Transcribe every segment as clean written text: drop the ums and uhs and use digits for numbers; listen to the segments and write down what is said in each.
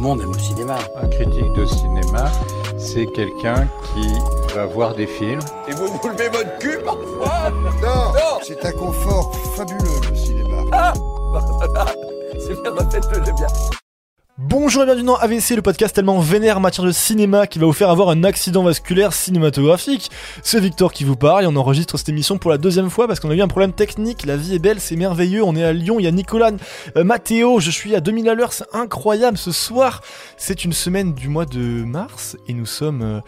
le monde aime le cinéma. Un critique de cinéma, c'est quelqu'un qui va voir des films. Et vous vous levez votre cul parfois? Non, non. C'est un confort fabuleux, le cinéma. Ah, c'est bien, ma tête, j'aime bien. Bonjour et bienvenue dans AVC, le podcast tellement vénère en matière de cinéma qui va vous faire avoir un accident vasculaire cinématographique. C'est Victor qui vous parle et on enregistre cette émission pour la deuxième fois parce qu'on a eu un problème technique. La vie est belle, c'est merveilleux, on est à Lyon, il y a Nicolas, Mathéo, je suis à 2000 à l'heure, c'est incroyable ce soir. C'est une semaine du mois de mars et nous sommes...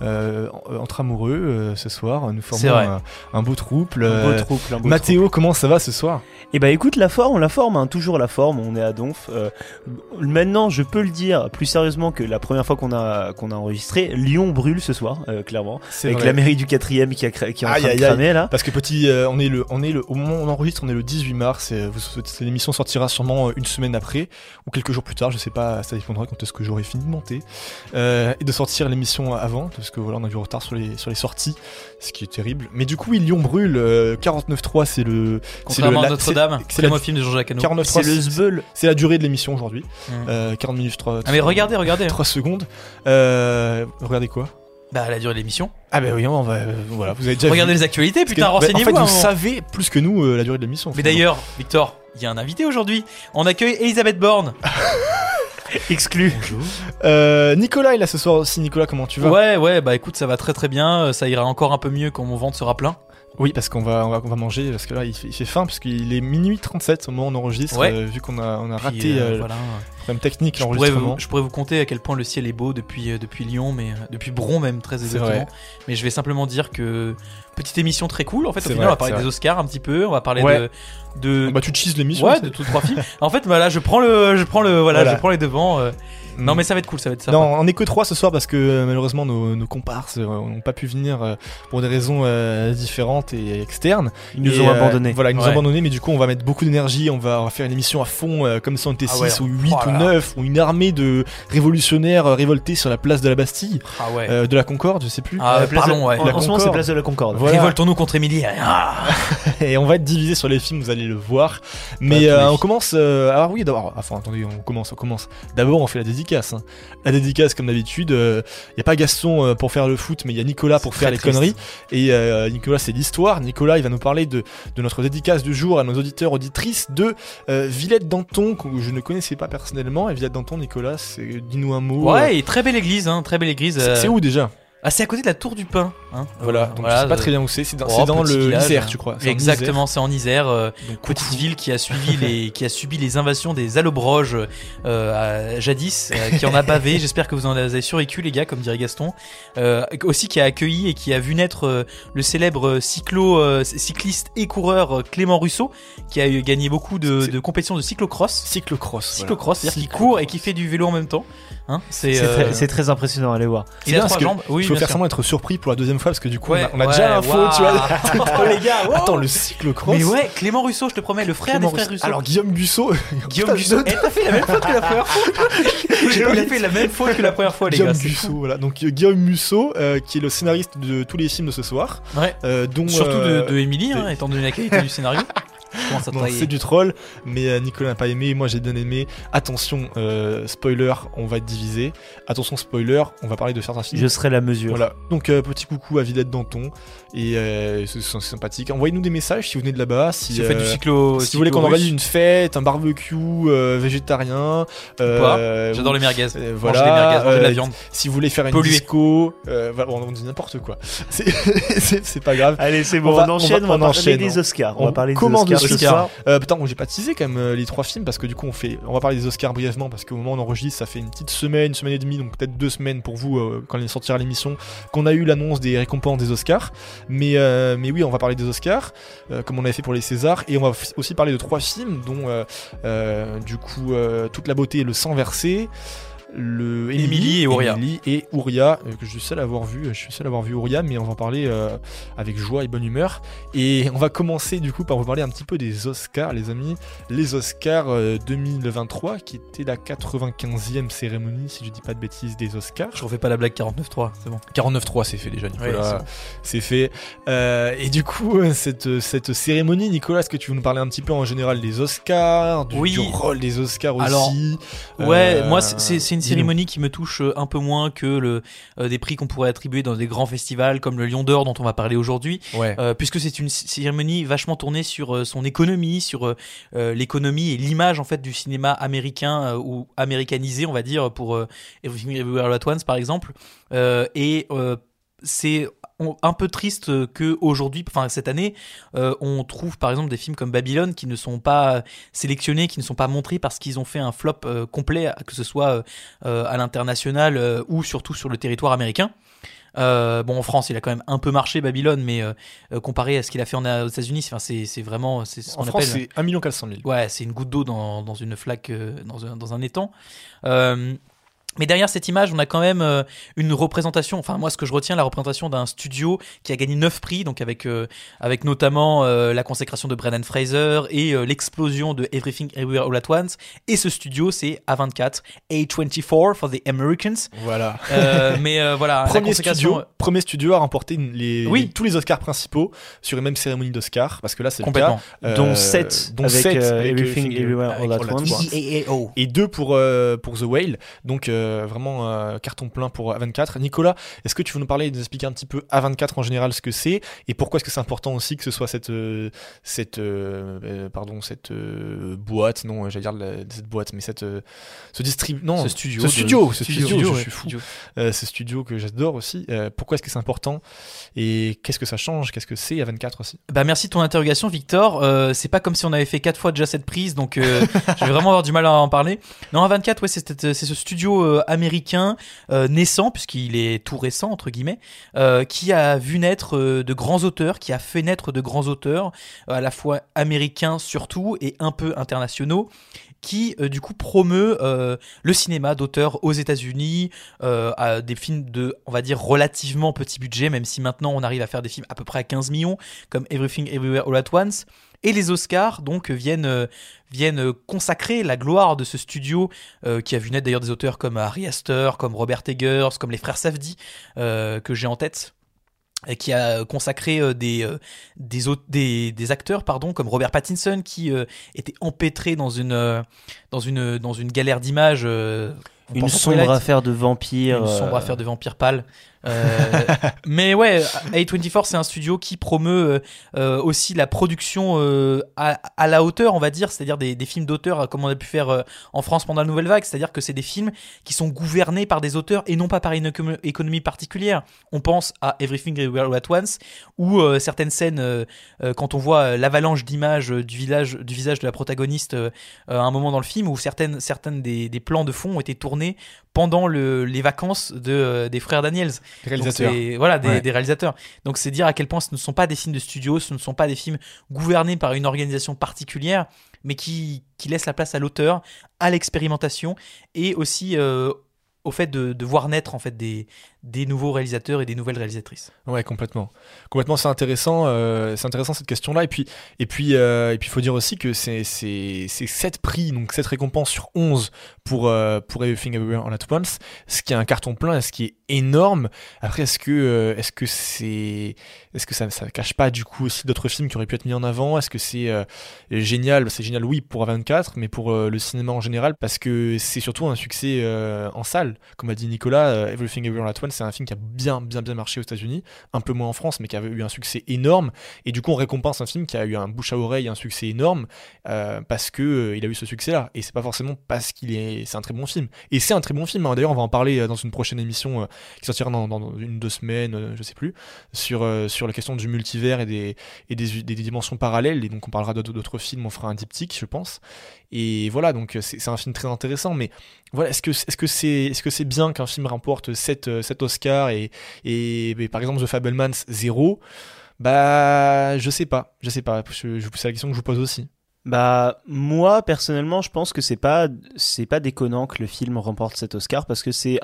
entre amoureux ce soir, nous formons un beau trouble. Mathéo, comment ça va ce soir? Eh ben écoute, la forme, hein, toujours la forme, on est à Donf. Maintenant, je peux le dire plus sérieusement que la première fois qu'on a enregistré, Lyon brûle ce soir, clairement. C'est avec vrai. La mairie du 4ème qui est en train de cramer là. Parce que petit, on est le au moment où on enregistre, on est le 18 mars. Et l'émission sortira sûrement une semaine après ou quelques jours plus tard, je sais pas. Ça dépendra quand est-ce que j'aurai fini de monter et de sortir l'émission avant. Parce que voilà, on a du retard sur les sorties, ce qui est terrible. Mais du coup, oui, Lyon brûle. 49.3, c'est le. Contrairement à Notre-Dame, c'est le film de Jean-Jacques Anouilh. 49.3, c'est le Zbeul. C'est la durée de l'émission aujourd'hui. 40 minutes, 3. Ah, mais regardez. 3 secondes. Regardez quoi? Bah, la durée de l'émission. Ah, bah oui, on va. Voilà, vous avez déjà. Regardez les actualités, putain, renseignez-vous. En fait, vous savez plus que nous la durée de l'émission. Mais d'ailleurs, Victor, il y a un invité aujourd'hui. On accueille Elisabeth Borne. Exclu. Bonjour. Nicolas est là ce soir aussi. Nicolas, comment tu vas? Ouais, bah écoute, ça va très très bien. Ça ira encore un peu mieux quand mon ventre sera plein. Oui, parce qu'on va manger, parce que là il fait faim, parce qu'il est minuit 37 au moment où on enregistre, vu qu'on a raté voilà. Le problème technique, l'enregistrement. Je pourrais vous conter à quel point le ciel est beau depuis Lyon, mais depuis Bron même, très exactement. Mais je vais simplement dire que petite émission très cool. En fait, au final, on va parler des Oscars un petit peu, on va parler de bah tu cheeses l'émission. Ouais, de tous trois films. En fait, bah là, je prends les devants. Non mais ça va être cool, ça va être ça. Non, on est que 3 ce soir parce que malheureusement nos comparses n'ont pas pu venir pour des raisons différentes et externes. Ils nous ont abandonnés. Voilà, ils nous ont abandonnés, mais du coup on va mettre beaucoup d'énergie, on va faire une émission à fond comme si on était 6 ou 8 ou 9 ou une armée de révolutionnaires révoltés sur la place de la Bastille, de la Concorde, je sais plus. En ce moment c'est place de la Concorde. Voilà. Révoltons-nous contre Émilie. Et on va être divisé sur les films, vous allez le voir. Mais on commence on commence. D'abord on fait la dédicace. La dédicace comme d'habitude, y a pas Gaston pour faire le foot, mais il y a Nicolas pour faire les conneries. Et Nicolas, c'est l'histoire. Nicolas, il va nous parler de notre dédicace du jour à nos auditeurs auditrices de Villette Danton, que je ne connaissais pas personnellement. Et Villette Danton, Nicolas, dis-nous un mot. Ouais, et très belle église, hein, très belle église. C'est où déjà? Ah, c'est à côté de la Tour du Pin, hein. Voilà, donc je sais pas très bien où c'est. C'est dans le Isère, tu crois. Exactement, c'est en Isère, petite ville qui a subi les invasions des Allobroges jadis, qui en a bavé. J'espère que vous en avez survécu, les gars, comme dirait Gaston. Aussi qui a accueilli et qui a vu naître le célèbre cycliste et coureur Clément Russo, qui a gagné beaucoup de compétitions de cyclocross. Cyclocross, c'est-à-dire qu'il court et qui fait du vélo en même temps. Hein, c'est très impressionnant, allez voir. Il a 3 jambes. Il faut faire semblant d'être surpris pour la deuxième fois parce que du coup on a déjà l'info, tu vois. Oh les gars, attends, le cyclocross. Mais ouais, Clément Russo, je te promets, le frère des frères Russo. Alors Guillaume Musso, t'as fait la même faute que la première fois. Il a fait la même faute que la première fois, les gars. Donc Guillaume Musso, qui est le scénariste de tous les films de ce soir, dont surtout de Émilie, étant donné la qualité du scénario. Bon, c'est du troll, mais Nicolas n'a pas aimé, moi j'ai bien aimé. Attention, spoiler, on va être divisé. Attention, spoiler, on va parler de certains films. Je serai la mesure. Voilà. Donc petit coucou à Villette Danton et c'est sympathique. Envoyez-nous des messages si vous venez de là-bas, si vous faites du cyclo, si vous voulez qu'on organise une fête, un barbecue végétarien. Pas. J'adore les merguez. Voilà. Manger des merguez, manger de la viande. Si vous voulez faire une disco, voilà, on dit n'importe quoi. C'est pas grave. Allez, c'est bon. On enchaîne. Des Oscars. On va parler des Oscars. Putain, j'ai pas teasé quand même les 3 films parce que du coup on va parler des Oscars brièvement parce qu'au moment où on enregistre, ça fait une petite semaine, une semaine et demie, donc peut-être 2 semaines pour vous quand il sortira l'émission, qu'on a eu l'annonce des récompenses des Oscars. Mais oui, on va parler des Oscars comme on avait fait pour les Césars et on va aussi parler de 3 films dont du coup Toute la beauté et le sang versé. Émilie et Houria, que je suis seul à avoir vu Houria, mais on va en parler avec joie et bonne humeur. Et on va commencer du coup par vous parler un petit peu des Oscars, les amis. Les Oscars 2023, qui était la 95e cérémonie, si je dis pas de bêtises, des Oscars. Je refais pas la blague 49.3, c'est bon. 49.3, c'est fait déjà, Nicolas. Ouais, c'est bon. C'est fait. Et du coup, cette cérémonie, Nicolas, est-ce que tu veux nous parler un petit peu en général des Oscars, du rôle des Oscars aussi? Alors, moi, c'est une cérémonie qui me touche un peu moins que des prix qu'on pourrait attribuer dans des grands festivals comme le Lion d'Or dont on va parler aujourd'hui, puisque c'est une cérémonie vachement tournée sur son économie, sur l'économie et l'image en fait du cinéma américain ou américanisé, on va dire, pour Everything Everywhere All at Once par exemple, et c'est un peu triste qu'aujourd'hui, enfin cette année, on trouve par exemple des films comme Babylone qui ne sont pas sélectionnés, qui ne sont pas montrés parce qu'ils ont fait un flop complet, que ce soit à l'international ou surtout sur le territoire américain. Bon, en France, il a quand même un peu marché Babylone, mais comparé à ce qu'il a fait aux États-Unis, c'est vraiment, c'est ce qu'on appelle. En France, c'est 1 400 000. Ouais, c'est une goutte d'eau dans une flaque, dans un étang. Mais derrière cette image, on a quand même une représentation, enfin moi ce que je retiens, la représentation d'un studio qui a gagné 9 prix, donc avec notamment la consécration de Brendan Fraser et l'explosion de Everything Everywhere All at Once. Et ce studio, c'est A24, A24 for the Americans. Voilà. Voilà, premier studio à remporter tous les Oscars principaux sur une même cérémonie d'Oscars, parce que là c'est complètement le cas. Dont 7 avec Everything Everywhere All at Once. Et 2 pour The Whale, donc vraiment carton plein pour A24. Nicolas, est-ce que tu veux nous parler et nous expliquer un petit peu A24 en général, ce que c'est et pourquoi est-ce que c'est important aussi que ce soit ce studio que j'adore aussi, pourquoi est-ce que c'est important et qu'est-ce que ça change, qu'est-ce que c'est A24 aussi? Bah merci de ton interrogation Victor, c'est pas comme si on avait fait 4 fois déjà cette prise, donc je vais vraiment avoir du mal à en parler. Non, A24, ouais, c'est ce studio américain naissant, puisqu'il est tout récent entre guillemets, qui a vu naître de grands auteurs, qui a fait naître de grands auteurs à la fois américains surtout et un peu internationaux, qui du coup promeut le cinéma d'auteurs aux États-Unis, à des films de, on va dire, relativement petit budget, même si maintenant on arrive à faire des films à peu près à 15 millions comme Everything Everywhere All at Once. Et les Oscars donc viennent consacrer la gloire de ce studio, qui a vu naître d'ailleurs des auteurs comme Ari Aster, comme Robert Eggers, comme les frères Safdie, que j'ai en tête, et qui a consacré des acteurs comme Robert Pattinson, qui était empêtré dans une galère d'images, une sombre affaire de vampire pâle. Mais ouais, A24, c'est un studio qui promeut aussi la production à la hauteur, on va dire, c'est-à-dire des films d'auteurs comme on a pu faire en France pendant la Nouvelle Vague, c'est-à-dire que c'est des films qui sont gouvernés par des auteurs et non pas par une économie particulière. On pense à Everything Everywhere All at Once, où certaines scènes, quand on voit l'avalanche d'images du visage de la protagoniste à un moment dans le film, où certaines des plans de fond ont été tournés pendant les vacances des frères Daniels. Des réalisateurs. Donc c'est dire à quel point ce ne sont pas des films de studio, ce ne sont pas des films gouvernés par une organisation particulière, mais qui laissent la place à l'auteur, à l'expérimentation et aussi au fait de voir naître en fait des nouveaux réalisateurs et des nouvelles réalisatrices. Ouais, complètement, c'est intéressant cette question là, et puis faut dire aussi que c'est 7 prix, donc 7 récompenses sur 11 pour Everything Everywhere All at Once, ce qui est un carton plein, ce qui est énorme. Après, est-ce que ça cache pas du coup aussi d'autres films qui auraient pu être mis en avant? Est-ce que c'est génial? C'est génial, oui, pour A24, mais pour le cinéma en général, parce que c'est surtout un succès en salle, comme a dit Nicolas. Everything Everywhere All at Once, c'est un film qui a bien marché aux États-Unis, un peu moins en France, mais qui avait eu un succès énorme, et du coup on récompense un film qui a eu un bouche à oreille, un succès énorme, parce que il a eu ce succès là, et c'est pas forcément parce qu'il est un très bon film. Et c'est un très bon film, hein. D'ailleurs on va en parler dans une prochaine émission qui sortira dans 1 ou 2 semaines, je sais plus, sur la question du multivers et des dimensions parallèles, et donc on parlera d'autres films, on fera un diptyque je pense, et voilà. Donc c'est un film très intéressant, mais voilà, est-ce que c'est bien qu'un film remporte 7 Oscars et par exemple The Fabelmans 0? Bah je sais pas, c'est la question que je vous pose aussi. Bah moi personnellement je pense que c'est pas déconnant que le film remporte 7 Oscars, parce que c'est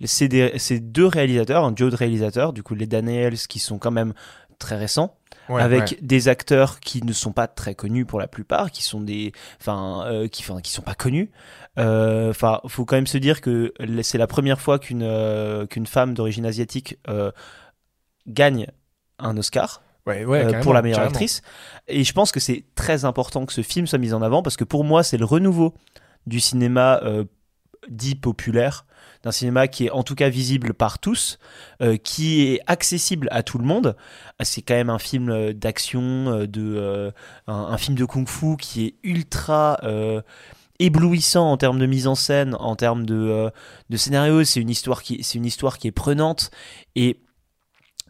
2 réalisateurs, un duo de réalisateurs, du coup les Daniels qui sont quand même très récents, avec des acteurs qui ne sont pas très connus pour la plupart, qui sont qui sont pas connus. Faut quand même se dire que c'est la première fois qu'une femme d'origine asiatique gagne un Oscar. Pour la meilleure actrice. Et je pense que c'est très important que ce film soit mis en avant, parce que pour moi c'est le renouveau du cinéma dit populaire, d'un cinéma qui est en tout cas visible par tous, qui est accessible à tout le monde. C'est quand même un film d'action, un film de kung-fu qui est ultra éblouissant en termes de mise en scène, en termes de scénario. C'est une histoire qui est prenante, et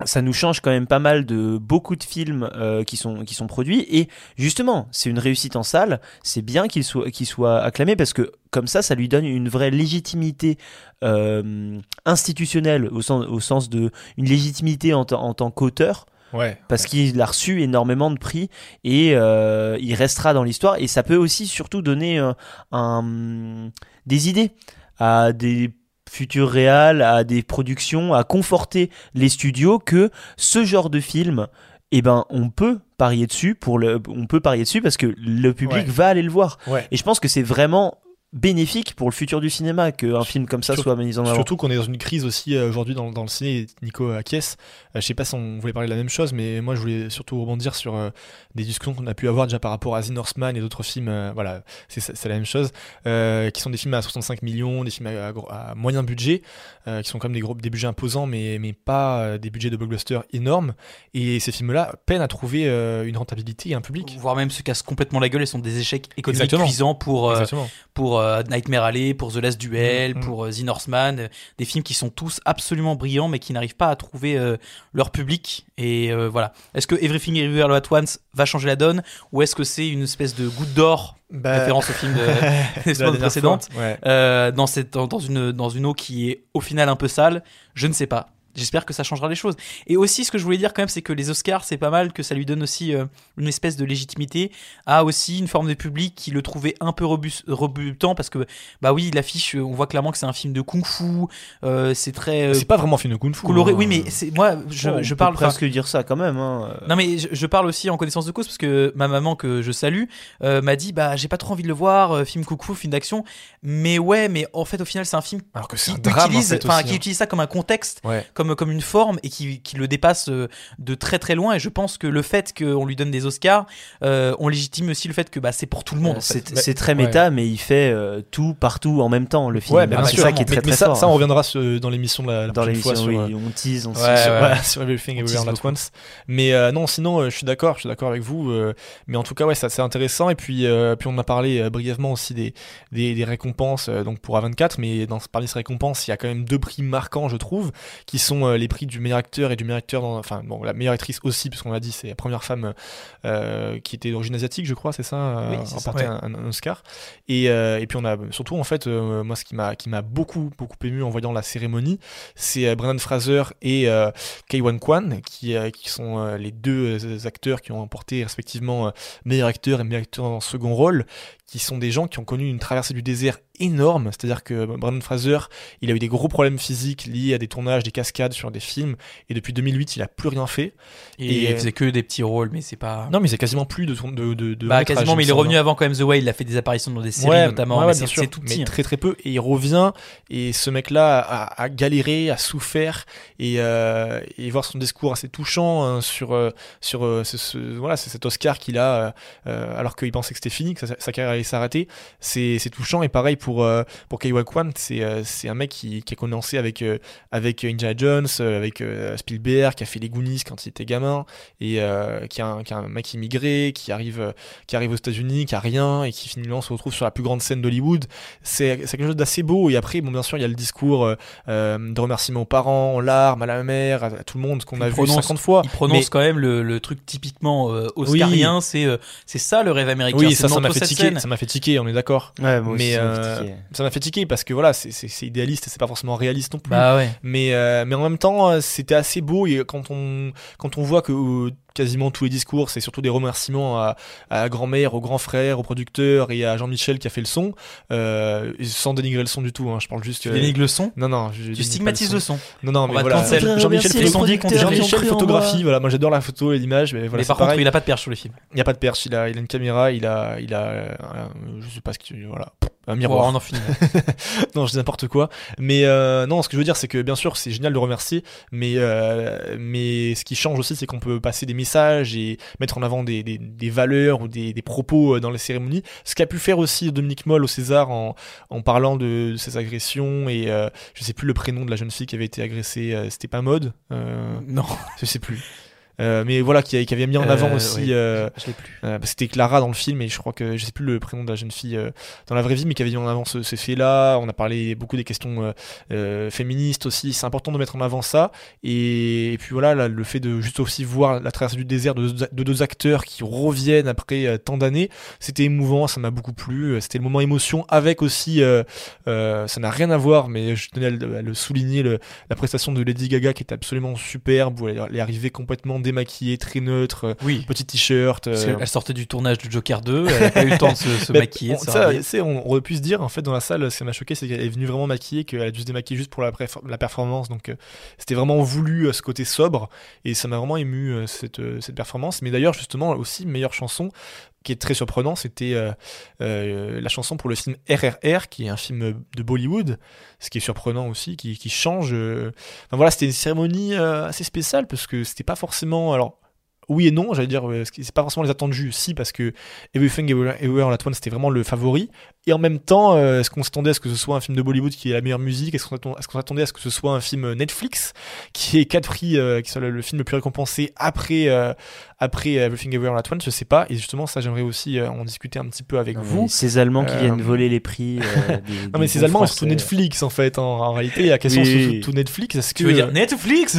ça nous change quand même pas mal de beaucoup de films qui sont produits, et justement c'est une réussite en salle. C'est bien qu'il soit acclamé, parce que comme ça lui donne une vraie légitimité institutionnelle, au sens de une légitimité en tant qu'auteur. Ouais, parce qu'il a reçu énormément de prix, et il restera dans l'histoire, et ça peut aussi surtout donner des idées à des futurs réals, à des productions, à conforter les studios que ce genre de film, on peut parier dessus parce que le public va aller le voir. Ouais. Et je pense que c'est vraiment bénéfique pour le futur du cinéma qu'un film comme ça soit mis en avant. Surtout qu'on est dans une crise aussi aujourd'hui dans le ciné. Nico acquiesce. Je sais pas si on voulait parler de la même chose, mais moi je voulais surtout rebondir sur des discussions qu'on a pu avoir déjà par rapport à The Northman et d'autres films. Voilà, c'est la même chose, qui sont des films à 65 millions, des films à moyen budget, qui sont quand même des budgets imposants, mais pas des budgets de blockbuster énormes. Et ces films-là peinent à trouver une rentabilité et un public. Voire même se cassent complètement la gueule et sont des échecs économiques. Exactement. Cuisants pour Nightmare Alley, pour The Last Duel, pour The Northman, des films qui sont tous absolument brillants mais qui n'arrivent pas à trouver leur public, et voilà. Est-ce que Everything Everywhere All at Once va changer la donne, ou est-ce que c'est une espèce de goutte d'or, référence au film des semaines précédentes, dans une eau qui est au final un peu sale? Je ne sais pas. J'espère que ça changera les choses. Et aussi, ce que je voulais dire quand même, c'est que les Oscars, c'est pas mal que ça lui donne aussi une espèce de légitimité, à aussi une forme de public qui le trouvait un peu rebutant, parce que l'affiche, on voit clairement que c'est un film de kung-fu. C'est très. C'est pas vraiment un film de kung-fu. Coloré. Oui, mais je parle. On peut presque dire ça quand même. Hein. Non, mais je parle aussi en connaissance de cause, parce que ma maman, que je salue, m'a dit j'ai pas trop envie de le voir, film kung-fu, film d'action. Mais en fait, au final, c'est un film. Alors que c'est un drame, qui utilise ça comme un contexte. Ouais. Comme une forme, et qui le dépasse de très très loin. Et je pense que le fait qu'on lui donne des Oscars, on légitime aussi le fait que c'est pour tout le monde. C'est très méta, mais il fait tout partout en même temps, le film. Ouais, c'est ça qui est très très fort. Ça, on reviendra dans l'émission la prochaine fois. On tease, sur Everything Everywhere All at Once. Mais non, sinon, je suis d'accord avec vous. Mais en tout cas, ça c'est intéressant. Et puis on a parlé brièvement aussi des récompenses, donc pour A24. Mais parmi ces récompenses, il y a quand même deux prix marquants, je trouve, qui sont les prix du meilleur acteur et du meilleur acteur la meilleure actrice aussi, puisqu'on l'a dit, c'est la première femme qui était d'origine asiatique, je crois, c'est ça, un Oscar. Et puis on a surtout, en fait, moi ce qui m'a beaucoup ému en voyant la cérémonie, c'est Brendan Fraser et Ke Huy Quan, qui sont les deux acteurs qui ont remporté respectivement meilleur acteur et meilleur acteur en second rôle, qui sont des gens qui ont connu une traversée du désert énorme. C'est-à-dire que Brendan Fraser, il a eu des gros problèmes physiques liés à des tournages, des cascades sur des films, et depuis 2008 il a plus rien fait, et il faisait que des petits rôles, mais c'est pas... Non, mais c'est quasiment plus de quasiment, mais il est revenu avant quand même The Whale, il a fait des apparitions dans des séries notamment, mais c'est tout petit, mais très très peu, et il revient, et ce mec-là a galéré, a souffert, et voir son discours assez touchant sur cet Oscar qu'il a, alors qu'il pensait que c'était fini, que sa carrière allait s'arrêter, c'est touchant. Et pareil pour Ke Huy Quan, c'est un mec qui a commencé avec Indiana Jones, avec Spielberg, qui a fait les Goonies quand il était gamin, et qui a un mec immigré qui arrive aux États-Unis, qui a rien, et qui finalement se retrouve sur la plus grande scène d'Hollywood. C'est quelque chose d'assez beau. Et après, bien sûr, il y a le discours de remerciement aux parents, en larmes, à la mère, à tout le monde, qu'on a vu 50 fois. Il prononce quand même le truc typiquement oscarien. Oui. C'est ça le rêve américain. Oui, ça m'a fait tiquer. Ça m'a fait tiquer. On est d'accord. Ouais, mais ça m'a fait tiquer parce que voilà, c'est idéaliste, et c'est pas forcément réaliste non plus. Bah ouais. Mais en même temps, c'était assez beau, et quand on voit que quasiment tous les discours, c'est surtout des remerciements à grand-mère, au grand frère, au producteur et à Jean-Michel qui a fait le son, sans dénigrer le son du tout. Hein, je parle juste. Tu dénigres le son ? Non. Tu stigmatises le son. Non, mais voilà. Jean-Michel photographie. Voilà, moi j'adore la photo et l'image, mais voilà. Mais par contre, il a pas de perche sur le film. Il a pas de perche. Il a une caméra. Il a je sais pas ce que voilà. Un miroir. Oh, on en finit. Non, je dis n'importe quoi. Mais non, ce que je veux dire, c'est que bien sûr, c'est génial de remercier, mais ce qui change aussi, c'est qu'on peut passer des messages et mettre en avant des valeurs ou des propos dans les cérémonies. Ce qu'a pu faire aussi Dominique Moll au César en parlant de ses agressions et je sais plus le prénom de la jeune fille qui avait été agressée. C'était pas Maude. Non, je sais plus. Mais voilà, qui avait mis en avant aussi. Oui, je l'ai plus. Bah, c'était Clara dans le film, et je crois que je sais plus le prénom de la jeune fille dans la vraie vie, mais qui avait mis en avant ces faits-là. On a parlé beaucoup des questions féministes aussi. C'est important de mettre en avant ça. Et puis voilà, là, le fait de juste aussi voir la traversée du désert de deux acteurs qui reviennent après tant d'années, c'était émouvant. Ça m'a beaucoup plu. C'était le moment émotion avec aussi. Ça n'a rien à voir, mais je tenais à le souligner, la prestation de Lady Gaga qui était absolument superbe. Où elle est arrivée complètement démaquillée, très neutre, oui. Petit t-shirt. Elle sortait du tournage de Joker 2, elle n'a pas eu le temps de se maquiller. On aurait pu se dire, en fait, dans la salle, ce qui m'a choqué, c'est qu'elle est venue vraiment maquillée, qu'elle a dû se démaquiller juste pour la performance. Donc, c'était vraiment voulu ce côté sobre, et ça m'a vraiment ému cette performance. Mais d'ailleurs, justement, aussi, meilleure chanson, qui est très surprenant, c'était la chanson pour le film RRR, qui est un film de Bollywood, ce qui est surprenant aussi, qui change. Enfin, voilà, c'était une cérémonie assez spéciale, parce que c'était pas forcément... Alors, oui et non, j'allais dire, c'est pas forcément les attendus, si, parce que Everything Everywhere All at Once, c'était vraiment le favori, et en même temps, est-ce qu'on s'attendait à ce que ce soit un film de Bollywood qui ait la meilleure musique, est-ce qu'on s'attendait à ce que ce soit un film Netflix, qui ait 4 prix, qui soit le film le plus récompensé après Everything Everywhere All at Once, je sais pas, et justement, ça, j'aimerais aussi en discuter un petit peu avec vous. Ces Allemands qui viennent voler les prix... non, mais ces Allemands, c'est tout Netflix, en fait, en réalité, la question, c'est tout Netflix, est-ce que... Tu veux dire Netflix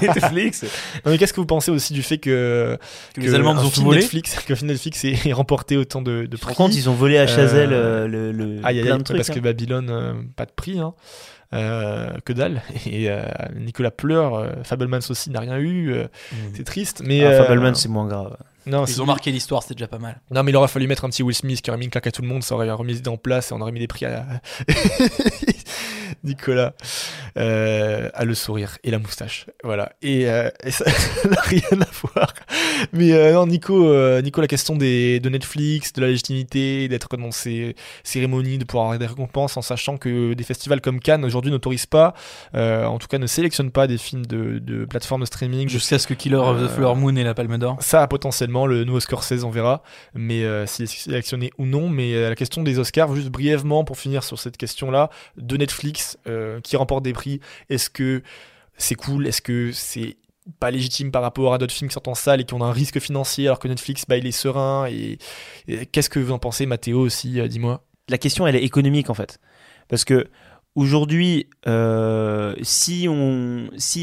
Netflix. Non, mais qu'est-ce que vous pensez aussi du fait que les Allemands nous ont tout volé, qu'un film Netflix ait remporté autant de prix. Par contre, ils ont volé à Chazelle plein de trucs. Parce que Babylone, pas de prix, hein. Que dalle. Et Nicolas pleure, Fabelmans aussi n'a rien eu, c'est triste. Mais Fabelmans, c'est moins grave. Non, ils ont marqué l'histoire, c'était déjà pas mal. Non, mais il aurait fallu mettre un petit Will Smith qui aurait mis une claque à tout le monde, ça aurait remis en place et on aurait mis des prix à Nicolas a le sourire et la moustache, voilà. Et ça n'a rien à voir. Mais non, Nico, la question de Netflix, de la légitimité, d'être dans ces cérémonies, de pouvoir avoir des récompenses en sachant que des festivals comme Cannes aujourd'hui n'autorisent pas, en tout cas ne sélectionnent pas des films de plateforme de streaming. Jusqu'à ce que Killer of the Flower Moon ait la Palme d'Or. Ça, potentiellement, le nouveau Scorsese, on verra, mais s'il est sélectionné ou non. Mais la question des Oscars, juste brièvement pour finir sur cette question-là, de Netflix qui remporte des prix, est-ce que c'est cool, est-ce que c'est pas légitime par rapport à d'autres films qui sortent en salle et qui ont un risque financier, alors que Netflix, bah, il est serein, et qu'est-ce que vous en pensez, Mathéo, aussi, dis-moi. La question, elle est économique, en fait, parce que aujourd'hui, s'il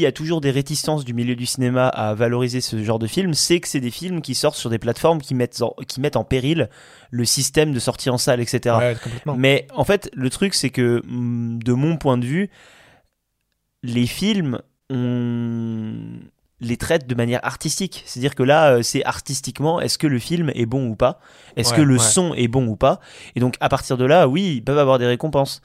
y a toujours des réticences du milieu du cinéma à valoriser ce genre de films, c'est que c'est des films qui sortent sur des plateformes qui mettent en péril le système de sortie en salle, etc. Ouais, complètement. Mais en fait, le truc, c'est que, de mon point de vue, les films, on les traite de manière artistique. C'est-à-dire que là, c'est artistiquement, est-ce que le film est bon ou pas ? Est-ce que le son est bon ou pas ? Et donc, à partir de là, oui, ils peuvent avoir des récompenses.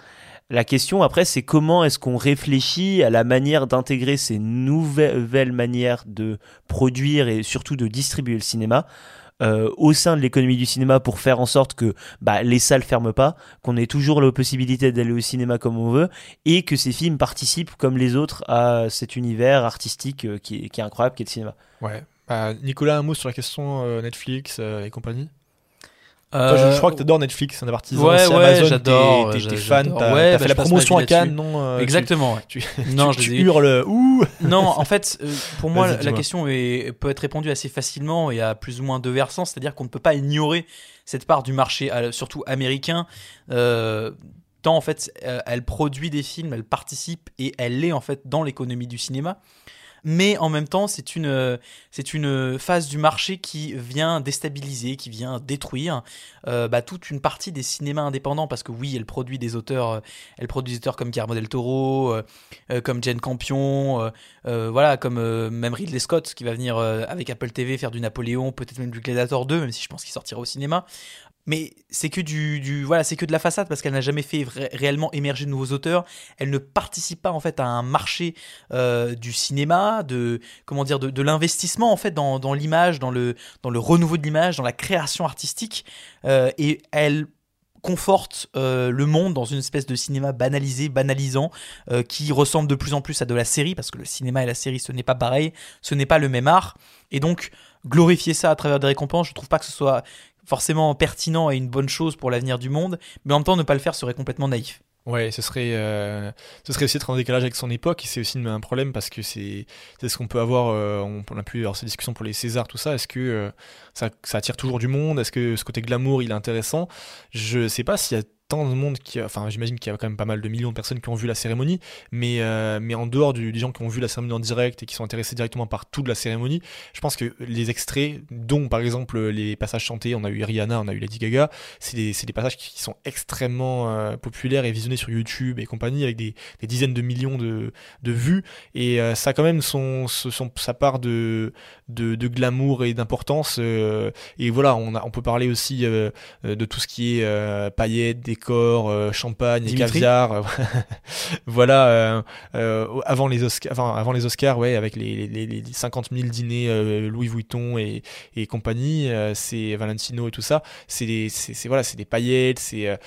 La question après, c'est comment est-ce qu'on réfléchit à la manière d'intégrer ces nouvelles manières de produire et surtout de distribuer le cinéma au sein de l'économie du cinéma pour faire en sorte que les salles ferment pas, qu'on ait toujours la possibilité d'aller au cinéma comme on veut et que ces films participent comme les autres à cet univers artistique qui est incroyable, qui est le cinéma. Ouais. Nicolas, un mot sur la question Netflix et compagnie ? Toi, je crois que t'adores Netflix, un partisan. Ouais, Amazon, j'adore. T'es fan, j'adore. T'as fait la promotion à Cannes, non Exactement. Tu hurles. Ouh. Non, en fait, pour moi, la question peut être répondue assez facilement et à plus ou moins deux versants, c'est-à-dire qu'on ne peut pas ignorer cette part du marché, surtout américain. Tant en fait, elle produit des films, elle participe et elle est en fait dans l'économie du cinéma. Mais en même temps, c'est une phase du marché qui vient déstabiliser, qui vient détruire toute une partie des cinémas indépendants. Parce que oui, elle produit des auteurs, comme Guillermo del Toro, comme Jane Campion, comme même Ridley Scott qui va venir avec Apple TV faire du Napoléon, peut-être même du Gladiator 2, même si je pense qu'il sortira au cinéma. Mais c'est que c'est que de la façade parce qu'elle n'a jamais fait réellement émerger de nouveaux auteurs. Elle ne participe pas en fait à un marché du cinéma, de l'investissement en fait dans l'image, dans le renouveau de l'image, dans la création artistique. Et elle conforte le monde dans une espèce de cinéma banalisé, banalisant, qui ressemble de plus en plus à de la série, parce que le cinéma et la série, ce n'est pas pareil, ce n'est pas le même art. Et donc, glorifier ça à travers des récompenses, je trouve pas que ce soit forcément pertinent et une bonne chose pour l'avenir du monde, mais en même temps, ne pas le faire serait complètement naïf. Ouais, ce serait aussi être en décalage avec son époque, et c'est aussi un problème parce que c'est ce qu'on peut avoir, on a pu avoir ces discussions pour les Césars, tout ça. Est-ce que ça attire toujours du monde? Est-ce que ce côté glamour, il est intéressant? Je sais pas s'il y a tant de monde enfin, j'imagine qu'il y a quand même pas mal de millions de personnes qui ont vu la cérémonie, mais en dehors des gens qui ont vu la cérémonie en direct et qui sont intéressés directement par toute la cérémonie, je pense que les extraits, dont par exemple les passages chantés, on a eu Rihanna, on a eu Lady Gaga, c'est des passages qui sont extrêmement populaires et visionnés sur YouTube et compagnie, avec des dizaines de millions de vues, et ça a quand même sa part de glamour et d'importance, et voilà, on peut parler aussi de tout ce qui est paillettes, décors, champagne, Dimitri. Et caviar, voilà, avant les Oscars, ouais, avec les 50 000 dîners Louis Vuitton et compagnie, c'est Valentino et tout ça, c'est des paillettes, c'est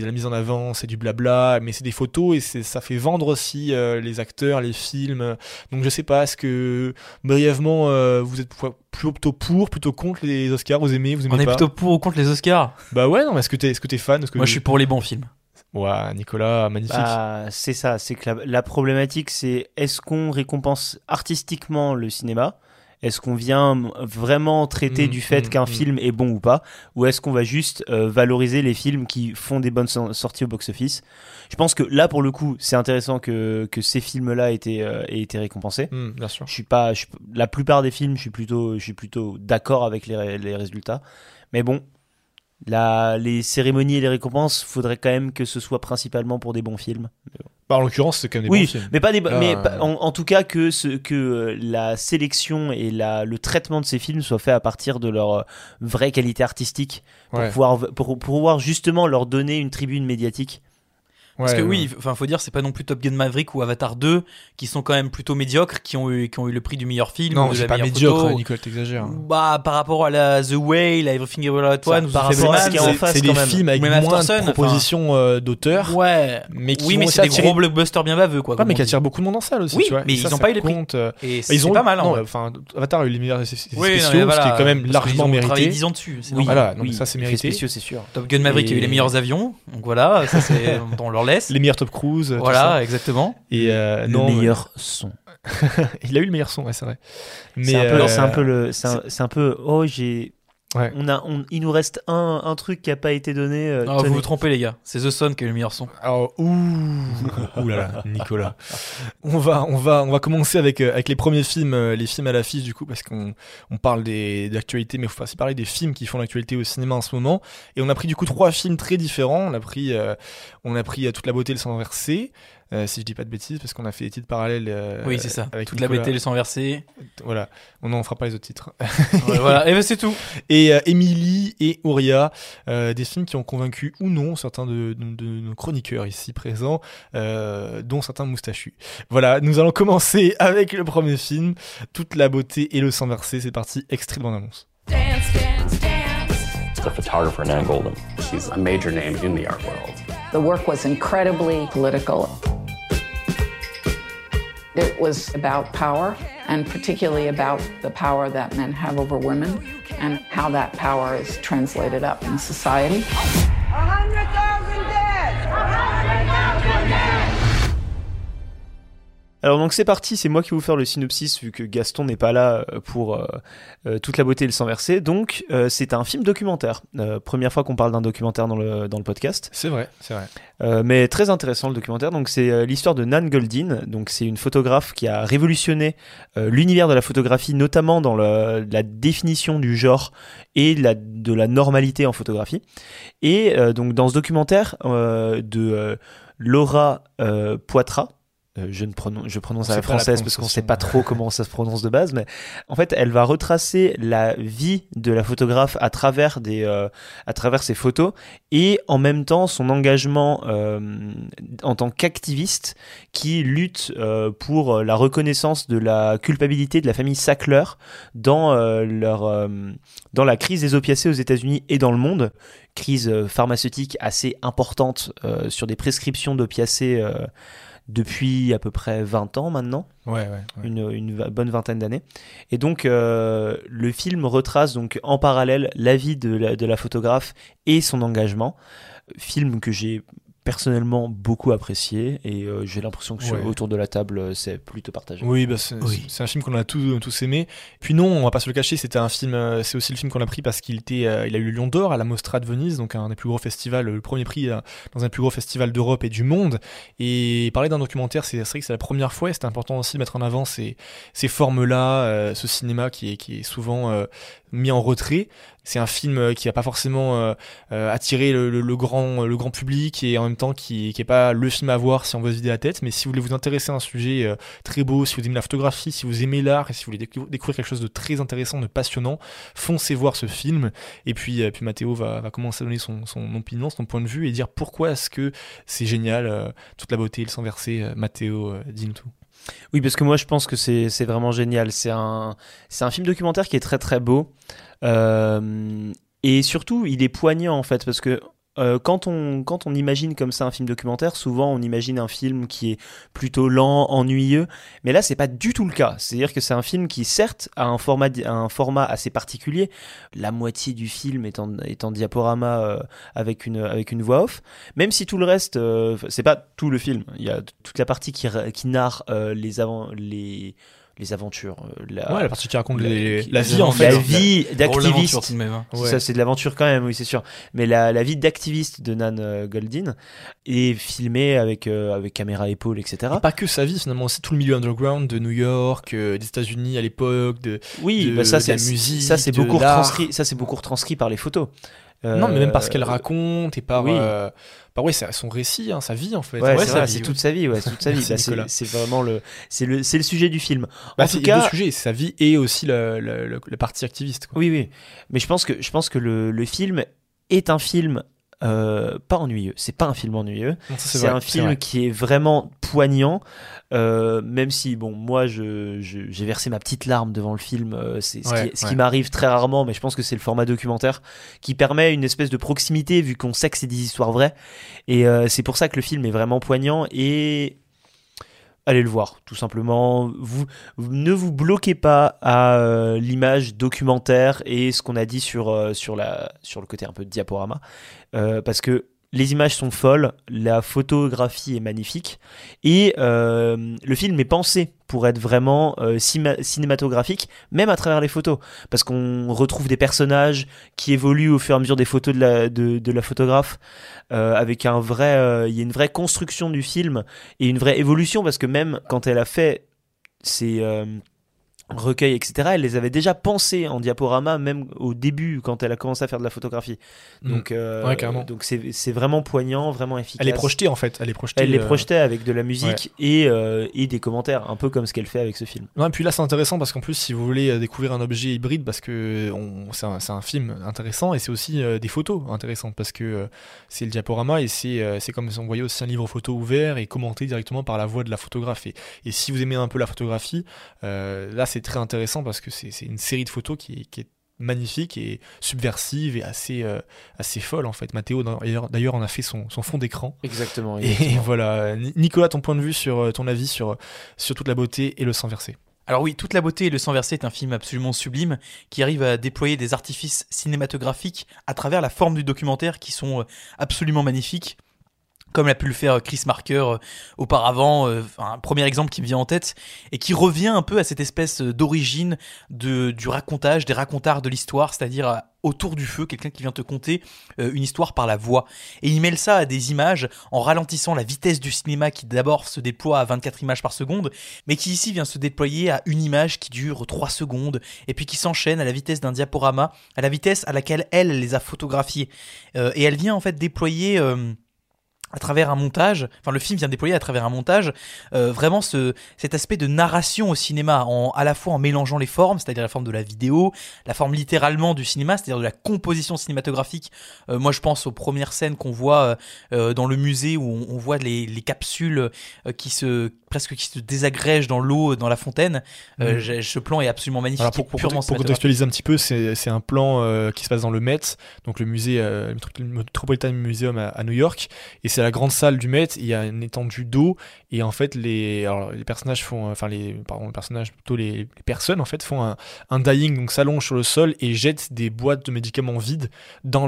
de la mise en avant, c'est du blabla, mais c'est des photos, et ça fait vendre aussi les acteurs, les films. Donc je sais pas, est-ce que brièvement vous êtes plutôt contre les Oscars, vous aimez pas? On est plutôt pour ou contre les Oscars? Bah ouais, non, mais est-ce que t'es fan? Moi, je suis pour les bons films. Ouah, Nicolas, magnifique. Bah, c'est ça, c'est que la problématique, c'est est-ce qu'on récompense artistiquement le cinéma? Est-ce qu'on vient vraiment traiter du fait qu'un film est bon ou pas? Ou est-ce qu'on va juste valoriser les films qui font des bonnes sorties au box-office? Je pense que là, pour le coup, c'est intéressant que ces films-là aient été récompensés. Bien sûr. La plupart des films, je suis plutôt d'accord avec les résultats. Mais bon, les cérémonies et les récompenses, faudrait quand même que ce soit principalement pour des bons films. Bah, en l'occurrence, c'est quand même des bons films. Mais pas des bons. Mais en tout cas, que la sélection et le traitement de ces films soient faits à partir de leur vraie qualité artistique, pour pouvoir justement leur donner une tribune médiatique. Parce que oui, enfin, faut dire, c'est pas non plus Top Gun Maverick ou Avatar 2 qui sont quand même plutôt médiocres, qui ont eu le prix du meilleur film. Non, c'est pas médiocre, Nicole, t'exagères. Bah, par rapport à The Whale, à Everything Everywhere All at Once, par rapport à ce qu'il y a en face, c'est des films avec moins de propositions d'auteur. Ouais. Mais qui sont des gros blockbusters bien baveux, quoi. Ouais, mais qui attirent beaucoup de monde en salle aussi, tu vois. Mais ils ont pas eu les prix. Et c'est pas mal, hein. Enfin, Avatar a eu les meilleurs effets spéciaux, ce qui est quand même largement mérité. Ils ont travaillé 10 ans dessus. Voilà, donc ça, c'est mérité. Top Gun Maverick a eu les meilleurs avions, donc voilà, ça c'est dans leur laisse. Les meilleurs Top Cruise, voilà, exactement. Et le meilleur son. Il a eu le meilleur son, ouais, c'est vrai. Mais c'est un peu. Oh, j'ai. Ouais. Il nous reste un truc qui a pas été donné. Vous vous trompez, les gars. C'est The Son qui a eu le meilleur son. Alors, ouh là là, Nicolas. On va commencer avec les premiers films, les films à l'affiche du coup, parce qu'on parle d'actualité, mais il faut aussi parler des films qui font l'actualité au cinéma en ce moment. Et on a pris du coup 3 films très différents. On a pris Toute la beauté et le sang versé. Si je dis pas de bêtises, parce qu'on a fait des titres parallèles. Oui, c'est ça. Avec Toute la beauté et le sang versé. Voilà. On n'en fera pas les autres titres. Ouais, voilà. Et ben c'est tout. Et Émilie et Houria, des films qui ont convaincu ou non certains de nos chroniqueurs ici présents, dont certains moustachus. Voilà. Nous allons commencer avec le premier film, Toute la beauté et le sang versé. C'est parti. Extrait de bande-annonce. Dance, dance, dance. The photographer Nan Goldin. She's a major name in the art world. The work was incredibly political. It was about power, and particularly about the power that men have over women and how that power is translated up in society. 100,000 dead! 100,000 dead! Alors donc c'est parti, c'est moi qui vais vous faire le synopsis vu que Gaston n'est pas là pour Toute la beauté et le sang versé. Donc c'est un film documentaire. Première fois qu'on parle d'un documentaire dans le podcast. C'est vrai. Mais très intéressant le documentaire. Donc c'est l'histoire de Nan Goldin. Donc c'est une photographe qui a révolutionné l'univers de la photographie, notamment dans la définition du genre et de la normalité en photographie. Et donc dans ce documentaire de Laura Poitras, Je prononce à la française parce qu'on ne sait pas trop comment ça se prononce de base, mais en fait, elle va retracer la vie de la photographe à travers ses photos et en même temps son engagement en tant qu'activiste qui lutte pour la reconnaissance de la culpabilité de la famille Sackler dans la crise des opiacés aux États-Unis et dans le monde. Crise pharmaceutique assez importante sur des prescriptions d'opiacés depuis à peu près 20 ans maintenant, ouais. Une bonne vingtaine d'années. Et donc, le film retrace donc en parallèle la vie de la photographe et son engagement. Film que j'ai personnellement beaucoup apprécié et j'ai l'impression que autour de la table, c'est plutôt partagé. C'est un film qu'on a tous aimé. Puis non, on va pas se le cacher, c'est aussi le film qu'on a pris parce qu'il a eu Lion d'Or à la Mostra de Venise, donc un des plus gros festivals, le premier prix dans un plus gros festival d'Europe et du monde. Et parler d'un documentaire, c'est vrai que c'est la première fois et c'est important aussi de mettre en avant ces formes-là, ce cinéma qui est souvent mis en retrait. C'est un film qui n'a pas forcément attiré le grand public et en même temps qui n'est pas le film à voir si on veut se vider la tête. Mais si vous voulez vous intéresser à un sujet très beau, si vous aimez la photographie, si vous aimez l'art et si vous voulez découvrir quelque chose de très intéressant, de passionnant, foncez voir ce film. Et puis Mathéo va commencer à donner son opinion, son point de vue et dire pourquoi est-ce que c'est génial, toute la beauté, le sang versé. Mathéo, dis-nous tout. Oui, parce que moi je pense que c'est vraiment génial. C'est un film documentaire qui est très très beau et surtout il est poignant en fait, parce que quand on imagine comme ça un film documentaire, souvent on imagine un film qui est plutôt lent, ennuyeux, mais là c'est pas du tout le cas. C'est-à-dire que c'est un film qui certes a un format assez particulier, la moitié du film est en diaporama avec une voix off, même si tout le reste c'est pas tout le film, il y a toute la partie qui narre les aventures, la partie qui raconte la vie en fait, la vie d'activiste, même, hein. Ça c'est de l'aventure quand même, oui c'est sûr, mais la vie d'activiste de Nan Goldin est filmée avec caméra épaule, etc. Et pas que sa vie finalement, aussi tout le milieu underground de New York, des États-Unis à l'époque, ça c'est beaucoup retranscrit par les photos. Non, mais même parce qu'elle raconte et par c'est son récit, hein, sa vie en fait. C'est toute sa vie, toute sa vie. C'est le sujet du film. En tout cas, le sujet, c'est sa vie et aussi la partie activiste, quoi. Oui. Mais je pense que le film est un film pas ennuyeux. C'est pas un film ennuyeux. Non, c'est un film qui est vraiment poignant. Même si moi j'ai versé ma petite larme devant le film, ce qui m'arrive très rarement, mais je pense que c'est le format documentaire qui permet une espèce de proximité vu qu'on sait que c'est des histoires vraies, et c'est pour ça que le film est vraiment poignant. Et allez le voir, tout simplement. Vous ne vous bloquez pas à l'image documentaire et ce qu'on a dit sur le côté un peu de diaporama, parce que les images sont folles, la photographie est magnifique et le film est pensé pour être vraiment cinématographique, même à travers les photos, parce qu'on retrouve des personnages qui évoluent au fur et à mesure des photos de la photographe, avec il y a une vraie construction du film et une vraie évolution, parce que même quand elle a fait ses recueils, etc., elle les avait déjà pensés en diaporama, même au début quand elle a commencé à faire de la photographie. Donc, donc c'est vraiment poignant, vraiment efficace. Elle est projetée en fait, elle les projetait avec de la musique et des commentaires, un peu comme ce qu'elle fait avec ce film. Non, et puis là c'est intéressant parce qu'en plus, si vous voulez découvrir un objet hybride, parce que c'est un film intéressant et c'est aussi des photos intéressantes, parce que c'est le diaporama et c'est comme si on voyait aussi un livre photo ouvert et commenté directement par la voix de la photographe. Et si vous aimez un peu la photographie, là c'est très intéressant parce que c'est une série de photos qui est magnifique et subversive et assez folle en fait. Mathéo d'ailleurs en a fait son fond d'écran. Exactement. Et voilà. Nicolas, ton point de vue ton avis sur toute la beauté et le sang versé. Alors oui, Toute la beauté et le sang versé est un film absolument sublime qui arrive à déployer des artifices cinématographiques à travers la forme du documentaire qui sont absolument magnifiques, comme l'a pu le faire Chris Marker auparavant, un premier exemple qui me vient en tête, et qui revient un peu à cette espèce d'origine du racontage, des racontars de l'histoire, c'est-à-dire autour du feu, quelqu'un qui vient te conter une histoire par la voix. Et il mêle ça à des images en ralentissant la vitesse du cinéma qui d'abord se déploie à 24 images par seconde, mais qui ici vient se déployer à une image qui dure 3 secondes, et puis qui s'enchaîne à la vitesse d'un diaporama, à la vitesse à laquelle elle les a photographiées. Et elle vient en fait déployer à travers un montage, enfin le film vient déployer à travers un montage, vraiment cet aspect de narration au cinéma, à la fois en mélangeant les formes, c'est-à-dire la forme de la vidéo, la forme littéralement du cinéma, c'est-à-dire de la composition cinématographique. Moi je pense aux premières scènes qu'on voit dans le musée où on voit les capsules qui se désagrègent dans l'eau, dans la fontaine. Ce plan est absolument magnifique. Alors pour contextualiser un petit peu, c'est un plan qui se passe dans le Met, donc le musée, le Metropolitan Museum à New York, et c'est la grande salle du Met. Il y a une étendue d'eau, et en fait les personnes en fait font un diving, donc s'allongent sur le sol et jettent des boîtes de médicaments vides dans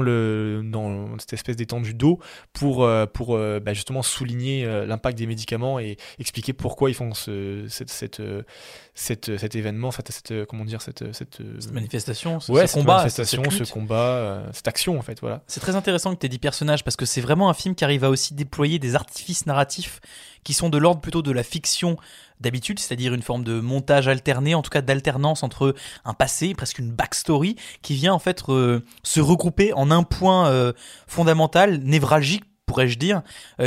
cette espèce d'étendue d'eau pour justement souligner l'impact des médicaments et expliquer pourquoi ils font cet événement, cette manifestation, cette action en fait, voilà. C'est très intéressant que tu aies dit personnages, parce que c'est vraiment un film qui arrive à aussi déployer des artifices narratifs qui sont de l'ordre plutôt de la fiction d'habitude, c'est-à-dire une forme de montage alterné, en tout cas d'alternance entre un passé, presque une backstory, qui vient en fait se regrouper en un point fondamental, névralgique, pourrais-je dire,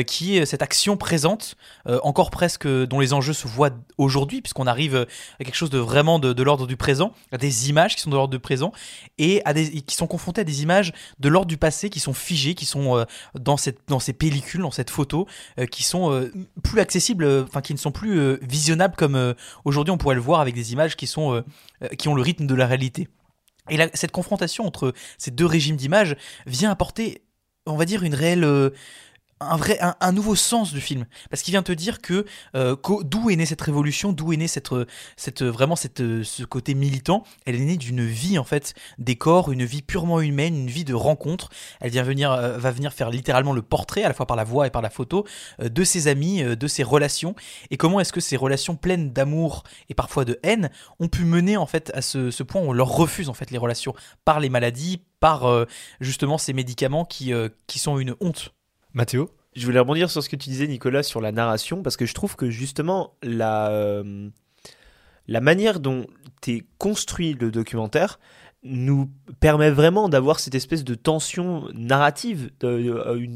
qui est cette action présente, encore presque, dont les enjeux se voient aujourd'hui, puisqu'on arrive à quelque chose de vraiment de l'ordre du présent, à des images qui sont de l'ordre du présent, et qui sont confrontées à des images de l'ordre du passé, qui sont figées, qui sont dans ces pellicules, dans cette photo, qui sont plus accessibles, enfin qui ne sont plus visionnables comme aujourd'hui on pourrait le voir avec des images qui ont le rythme de la réalité. Et cette confrontation entre ces deux régimes d'images vient apporter, on va dire, un nouveau sens du film, parce qu'il vient te dire que d'où est née cette révolution, d'où est née ce côté militant. Elle est née d'une vie en fait des corps, une vie purement humaine, une vie de rencontre. Elle va venir faire littéralement le portrait, à la fois par la voix et par la photo, de ses amis, de ses relations, et comment est-ce que ces relations pleines d'amour et parfois de haine ont pu mener en fait à ce point où on leur refuse en fait les relations par les maladies, par justement ces médicaments qui sont une honte. Mathéo ? Je voulais rebondir sur ce que tu disais, Nicolas, sur la narration, parce que je trouve que justement la manière dont est construit le documentaire nous permet vraiment d'avoir cette espèce de tension narrative, on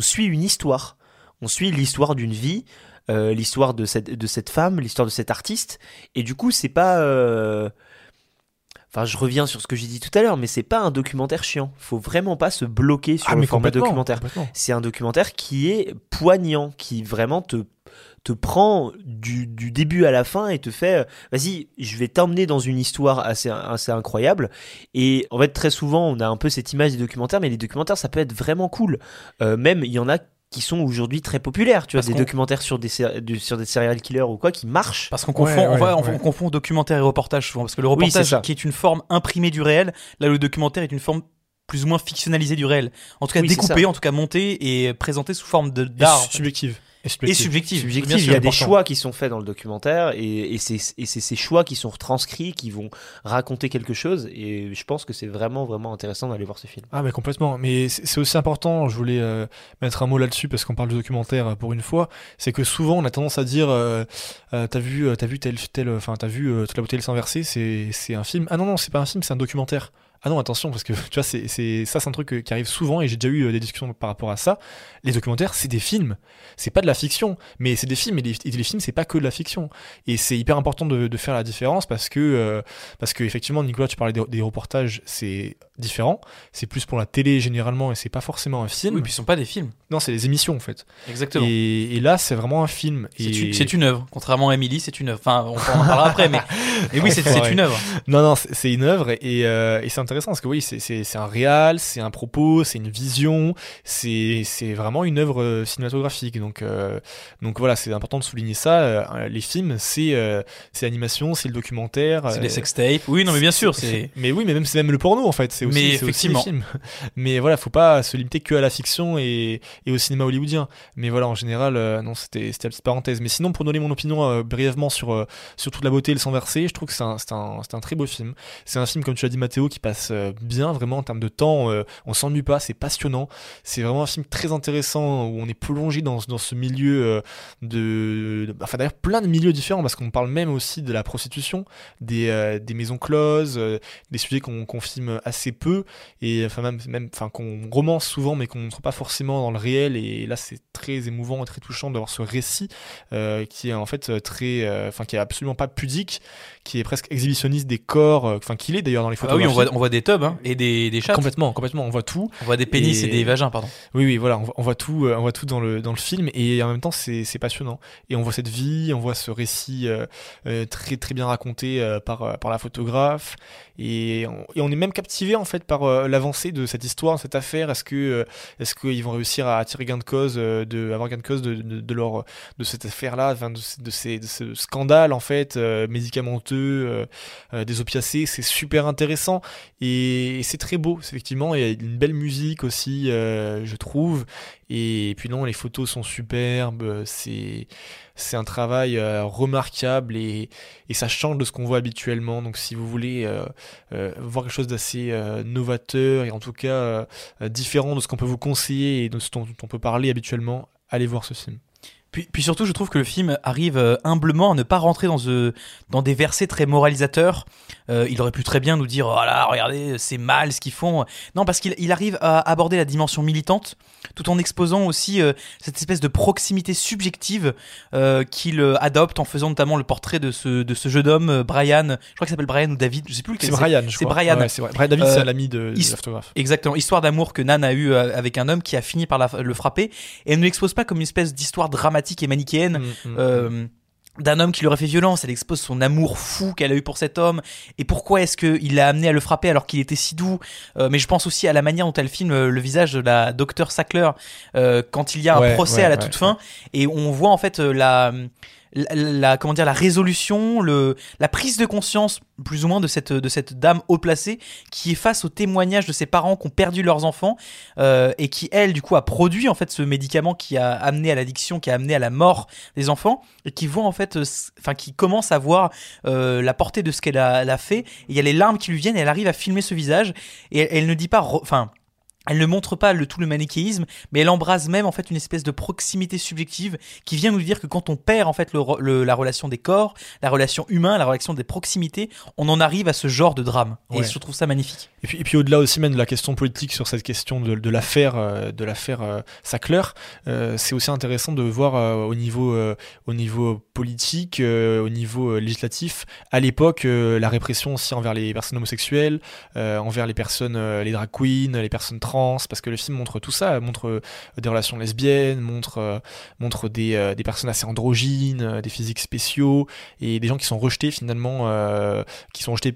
suit une histoire, on suit l'histoire d'une vie, l'histoire de cette femme, l'histoire de cet artiste, et du coup c'est pas... Enfin, je reviens sur ce que j'ai dit tout à l'heure, mais c'est pas un documentaire chiant. Faut vraiment pas se bloquer sur le format documentaire. C'est un documentaire qui est poignant, qui vraiment te prend du début à la fin et te fait « Vas-y, je vais t'emmener dans une histoire assez incroyable ». Et en fait, très souvent, on a un peu cette image des documentaires, mais les documentaires, ça peut être vraiment cool. Même, il y en a qui sont aujourd'hui très populaires, tu vois, documentaires sur des serial killers ou quoi, qui marchent. Parce qu'on confond documentaire et reportage souvent, parce que le reportage, qui est une forme imprimée du réel, là le documentaire est une forme plus ou moins fictionnalisée du réel. En tout cas découpée, en tout cas montée et présentée sous forme d'art. Subjective. Et subjective. Il y a des choix qui sont faits dans le documentaire et c'est ces choix qui sont retranscrits, qui vont raconter quelque chose, et je pense que c'est vraiment, vraiment intéressant d'aller voir ce film. Ah mais complètement, mais c'est aussi important, je voulais mettre un mot là-dessus parce qu'on parle de documentaire pour une fois, c'est que souvent on a tendance à dire t'as vu t'as vu la bouteille s'inverser, c'est un film. Ah non, c'est pas un film, c'est un documentaire. Ah non, attention, parce que tu vois, c'est un truc qui arrive souvent, et j'ai déjà eu des discussions par rapport à ça. Les documentaires, c'est des films, c'est pas de la fiction, mais c'est des films, et les films, c'est pas que de la fiction. Et c'est hyper important de faire la différence, parce que effectivement, Nicolas, tu parlais des reportages, c'est différent, c'est plus pour la télé généralement, et c'est pas forcément un film. Oui, et puis ce sont pas des films. Non, c'est des émissions en fait. Exactement. Et là, c'est vraiment un film. C'est une œuvre, contrairement à Émilie, c'est une œuvre. Enfin, on en parlera après, mais et oui, c'est une œuvre. Non, c'est une œuvre, et c'est intéressant parce que oui, c'est un réal, c'est un propos, c'est une vision, c'est vraiment une œuvre cinématographique. Donc voilà, c'est important de souligner ça. Les films, c'est l'animation, c'est le documentaire, c'est les sextapes. Oui, non, mais bien sûr, mais oui, mais même c'est même le porno en fait. C'est aussi des films. Mais voilà, faut pas se limiter que à la fiction et au cinéma hollywoodien. Mais voilà, en général, non, c'était la petite parenthèse. Mais sinon, pour donner mon opinion brièvement sur toute la beauté et le sang versé, je trouve que c'est un très beau film. C'est un film, comme tu l'as dit, Mathéo, qui passe passe bien, vraiment en termes de temps, on s'ennuie pas, c'est passionnant, c'est vraiment un film très intéressant où on est plongé dans ce milieu enfin d'ailleurs plein de milieux différents, parce qu'on parle même aussi de la prostitution, des maisons closes, des sujets qu'on filme assez peu, et enfin même enfin qu'on romance souvent mais qu'on ne montre pas forcément dans le réel, et là c'est très émouvant et très touchant d'avoir ce récit qui est en fait très, enfin qui est absolument pas pudique, qui est presque exhibitionniste des corps, enfin qu'il est d'ailleurs dans les photos. Ah oui, on voit des tubs hein, et des chattes. Complètement, on voit tout. On voit des pénis et des vagins, pardon. Oui, voilà, on voit tout dans le film, et en même temps c'est passionnant. Et on voit cette vie, on voit ce récit très très bien raconté par la photographe, et on est même captivé en fait par l'avancée de cette histoire, cette affaire. Est-ce qu'ils vont réussir à attirer gain de cause, de cette affaire-là, de ce scandale en fait médicamenteux, des opiacés, c'est super intéressant et c'est très beau effectivement. Il y a une belle musique aussi, je trouve. Et puis non, les photos sont superbes, c'est un travail remarquable, et ça change de ce qu'on voit habituellement. Donc si vous voulez voir quelque chose d'assez novateur, et en tout cas différent de ce qu'on peut vous conseiller et de ce dont on peut parler habituellement, allez voir ce film. Puis surtout, je trouve que le film arrive humblement à ne pas rentrer dans des versets très moralisateurs. Il aurait pu très bien nous dire « Oh là, regardez, c'est mal ce qu'ils font ». Non, parce qu'il arrive à aborder la dimension militante, tout en exposant aussi cette espèce de proximité subjective qu'il adopte, en faisant notamment le portrait de ce jeune homme, Brian. Je crois qu'il s'appelle Brian ou David, je ne sais plus lequel c'est. C'est Brian, je crois. Brian. Ouais, c'est vrai. Brian David, c'est l'ami de l'orthographe. Exactement. Histoire d'amour que Nan a eue avec un homme qui a fini par le frapper. Et elle ne l'expose pas comme une espèce d'histoire dramatique et manichéenne d'un homme qui lui aurait fait violence. Elle expose son amour fou qu'elle a eu pour cet homme, et pourquoi est-ce qu'il l'a amené à le frapper alors qu'il était si doux. Mais je pense aussi à la manière dont elle filme le visage de la docteure Sackler quand il y a un procès à la toute fin, et on voit en fait la résolution, la prise de conscience plus ou moins de cette dame haut placée qui est face au témoignage de ses parents qui ont perdu leurs enfants et qui, elle, du coup, a produit en fait ce médicament qui a amené à l'addiction, qui a amené à la mort des enfants, et qui voit en fait, enfin qui commence à voir la portée de ce qu'elle a fait. Il y a les larmes qui lui viennent, et elle arrive à filmer ce visage, et elle ne dit pas, enfin. Elle ne montre pas tout le manichéisme, mais elle embrase même en fait une espèce de proximité subjective qui vient nous dire que quand on perd en fait la relation des corps, la relation humaine, la relation des proximités, on en arrive à ce genre de drame. Ouais. Et je trouve ça magnifique. Et puis au-delà aussi même de la question politique, sur cette question de l'affaire Sackler, c'est aussi intéressant de voir au niveau politique, au niveau législatif, à l'époque, la répression aussi envers les personnes homosexuelles, envers les personnes, les drag queens, les personnes trans, parce que le film montre tout ça, montre des relations lesbiennes, montre des personnes assez androgynes, des physiques spéciaux, et des gens qui sont rejetés finalement,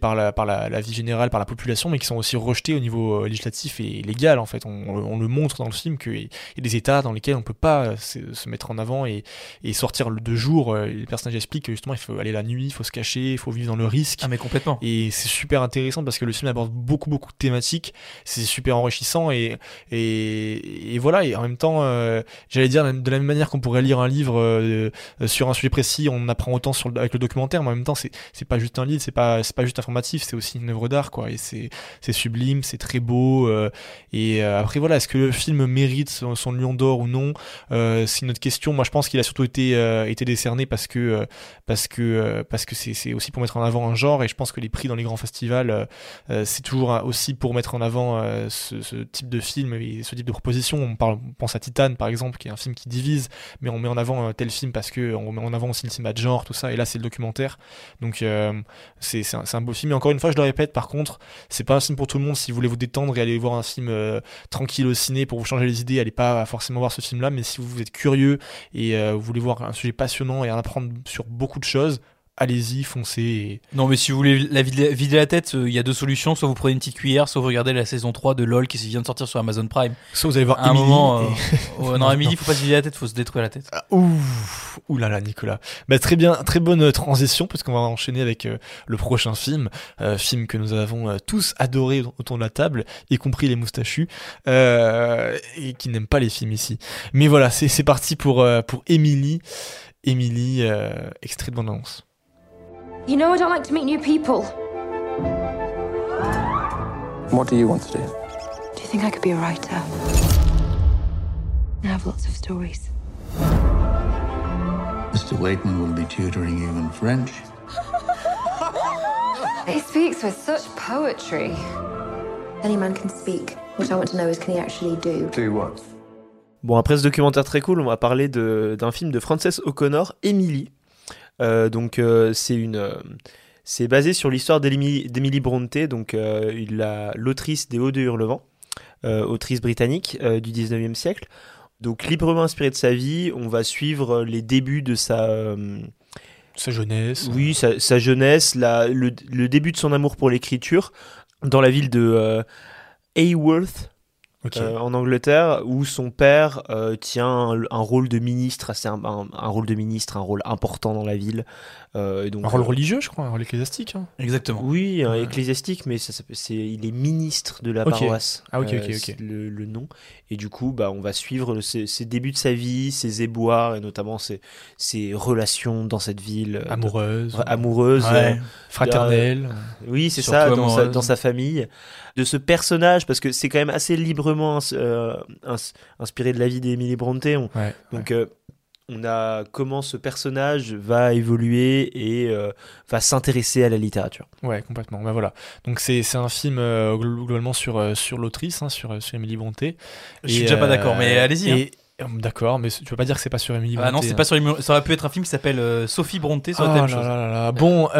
par la vie générale, par la population, mais qui sont aussi rejetés au niveau législatif et légal en fait. On le montre dans le film qu'il y a des états dans lesquels on ne peut pas se mettre en avant et sortir de jour. Les personnages expliquent que justement il faut aller la nuit, il faut se cacher, il faut vivre dans le risque. Ah mais complètement. Et c'est super intéressant parce que le film aborde beaucoup de thématiques, c'est super enrichissant. Et voilà, et en même temps, j'allais dire, de la même manière qu'on pourrait lire un livre sur un sujet précis, on apprend autant avec le documentaire, mais en même temps c'est pas juste un livre, c'est pas juste informatif, c'est aussi une œuvre d'art quoi, et c'est sublime, c'est très beau, et après voilà, est-ce que le film mérite son Lion d'Or ou non, c'est une autre question. Moi je pense qu'il a surtout été décerné parce que c'est aussi pour mettre en avant un genre, et je pense que les prix dans les grands festivals, c'est toujours aussi pour mettre en avant ce type de film et ce type de proposition. On pense à Titan par exemple, qui est un film qui divise, mais on met en avant un tel film parce qu'on met en avant aussi le cinéma de genre, tout ça, et là c'est le documentaire, donc c'est un beau film. Et encore une fois, je le répète, par contre c'est pas un film pour tout le monde. Si vous voulez vous détendre et aller voir un film tranquille au ciné pour vous changer les idées, allez pas forcément voir ce film là, mais si vous êtes curieux et vous voulez voir un sujet passionnant et en apprendre sur beaucoup de choses, allez-y, foncez. Non, mais si vous voulez vider la tête, il y a deux solutions. Soit vous prenez une petite cuillère, soit vous regardez la saison 3 de LOL qui vient de sortir sur Amazon Prime. Soit vous allez voir à Emily. Non, Emily, faut pas se vider la tête, faut se détruire la tête. Ah, ouh là là, Nicolas. Bah, très bien, très bonne transition, parce qu'on va enchaîner avec le prochain film. Film que nous avons tous adoré autour de la table, y compris les moustachus, et qui n'aiment pas les films ici. Mais voilà, c'est parti pour Emily. Emily, extrait de bande-annonce. You know I don't like to meet new people. What do you want to do? Do you think I could be a writer? I have lots of stories. Mr. Wakeman will be tutoring you in French. He speaks with such poetry. Any man can speak. What I want to know is, can he actually do? Do what? Bon, après ce documentaire très cool, on va parler d'un film de Frances O'Connor, Emily. C'est basé sur l'histoire d'Emily Brontë, l'autrice des Hauts de Hurlevent, autrice britannique du 19e siècle. Donc, librement inspirée de sa vie, on va suivre les débuts de sa jeunesse. Oui, sa jeunesse, le début de son amour pour l'écriture dans la ville de Haworth, okay, en Angleterre, où son père tient un rôle de ministre, un rôle important dans la ville. Donc, un rôle religieux, je crois, un rôle ecclésiastique. Hein. Exactement. Oui, ecclésiastique, mais il est ministre de la paroisse. Ah, ok. C'est le nom. Et du coup, on va suivre ses débuts de sa vie, ses éboires, et notamment ses relations dans cette ville. Amoureuse. Ouais, fraternelle. Oui, c'est ça, dans sa famille. De ce personnage, parce que c'est quand même assez librement inspiré de la vie d'Emily Brontë. On a comment ce personnage va évoluer et va s'intéresser à la littérature. Ouais, complètement. Voilà. Donc c'est un film globalement sur l'autrice, hein, sur Emily Brontë. Je suis déjà pas d'accord, mais allez-y. D'accord, mais tu peux pas dire que c'est pas sur Emily Brontë. Ah non, c'est pas sur Emily Brontë. Ça aurait pu être un film qui s'appelle Sophie Brontë, ça aurait été la même chose. Bon,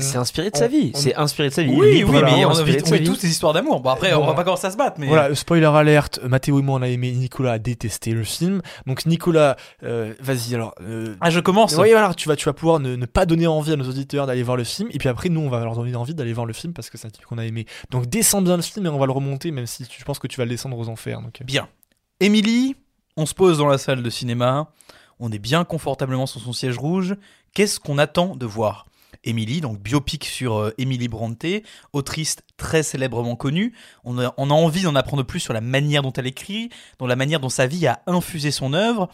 c'est inspiré de sa vie. C'est inspiré de sa vie. Oui, mais on a vu toutes ces histoires d'amour. Bon, après, on va pas commencer à se battre. Mais... Voilà, spoiler alerte, Mathéo et moi on a aimé, Nicolas a détesté le film. Donc Nicolas, vas-y alors. Je commence. Oui, voilà, tu vas pouvoir ne pas donner envie à nos auditeurs d'aller voir le film. Et puis après, nous, on va leur donner envie d'aller voir le film parce que c'est un film qu'on a aimé. Donc descends bien le film et on va le remonter, même si je pense que tu vas le descendre aux enfers. Donc. Bien. Emily. On se pose dans la salle de cinéma, on est bien confortablement sur son siège rouge. Qu'est-ce qu'on attend de voir ? Emily, donc biopic sur Emily Brontë, autrice très célèbrement connue. On a envie d'en apprendre plus sur la manière dont elle écrit, dans la manière dont sa vie a infusé son œuvre.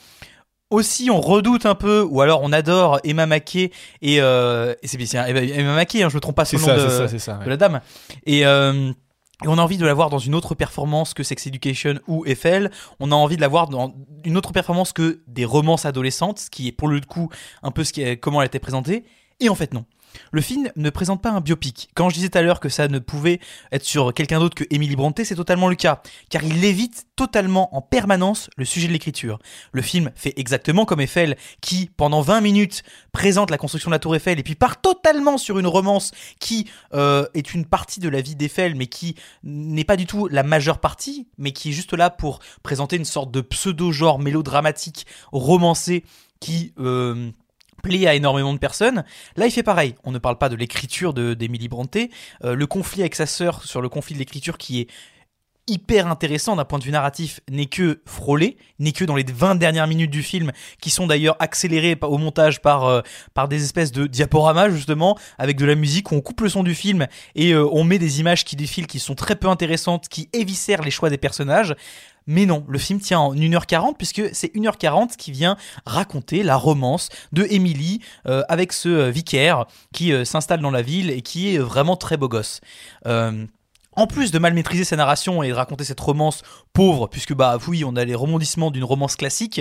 Aussi, on redoute un peu, ou alors on adore Emma Mackey et c'est bien Emma Mackey, hein, je me trompe pas, c'est le nom de la dame. Et on a envie de la voir dans une autre performance que Sex Education ou Eiffel. On a envie de la voir dans une autre performance que des romances adolescentes, ce qui est pour le coup un peu comment elle était présentée. Et en fait non. Le film ne présente pas un biopic. Quand je disais tout à l'heure que ça ne pouvait être sur quelqu'un d'autre que Emily Brontë, c'est totalement le cas, car il évite totalement en permanence le sujet de l'écriture. Le film fait exactement comme Eiffel, qui pendant 20 minutes présente la construction de la tour Eiffel et puis part totalement sur une romance qui est une partie de la vie d'Eiffel, mais qui n'est pas du tout la majeure partie, mais qui est juste là pour présenter une sorte de pseudo-genre mélodramatique romancé qui... plaît à énormément de personnes. Là, il fait pareil. On ne parle pas de l'écriture d'Emily Brontë. Le conflit avec sa sœur sur le conflit de l'écriture qui est hyper intéressant d'un point de vue narratif n'est que frôlé, n'est que dans les 20 dernières minutes du film, qui sont d'ailleurs accélérées au montage par des espèces de diaporamas, justement, avec de la musique où on coupe le son du film et on met des images qui défilent, qui sont très peu intéressantes, qui éviscèrent les choix des personnages. Mais non, le film tient en 1h40, puisque c'est 1h40 qui vient raconter la romance de Emily avec ce vicaire qui s'installe dans la ville et qui est vraiment très beau gosse. En plus de mal maîtriser sa narration et de raconter cette romance pauvre, puisque on a les rebondissements d'une romance classique,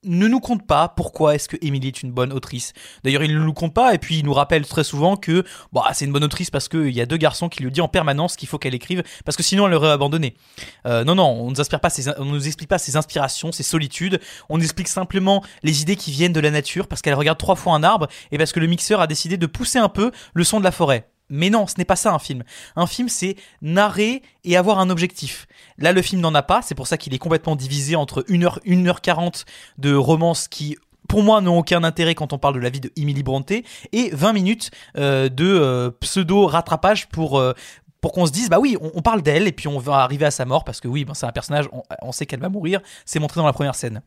il ne nous conte pas pourquoi est-ce que Emily est une bonne autrice. D'ailleurs, il ne nous conte pas et puis il nous rappelle très souvent que c'est une bonne autrice parce qu'il y a deux garçons qui lui disent en permanence qu'il faut qu'elle écrive parce que sinon elle l'aurait abandonnée. On ne nous explique pas ses inspirations, ses solitudes. On explique simplement les idées qui viennent de la nature parce qu'elle regarde 3 fois un arbre et parce que le mixeur a décidé de pousser un peu le son de la forêt. Mais non, ce n'est pas ça un film. Un film, c'est narrer et avoir un objectif. Là, le film n'en a pas, c'est pour ça qu'il est complètement divisé entre 1h40 de romances qui, pour moi, n'ont aucun intérêt quand on parle de la vie de Emily Brontë et 20 minutes de pseudo-rattrapage pour qu'on se dise, on parle d'elle et puis on va arriver à sa mort parce que c'est un personnage, on sait qu'elle va mourir, c'est montré dans la première scène.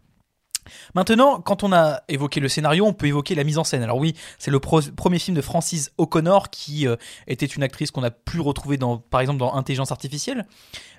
Maintenant, quand on a évoqué le scénario, on peut évoquer la mise en scène. Alors oui, c'est le premier film de Frances O'Connor qui était une actrice qu'on a pu retrouver par exemple dans Intelligence Artificielle.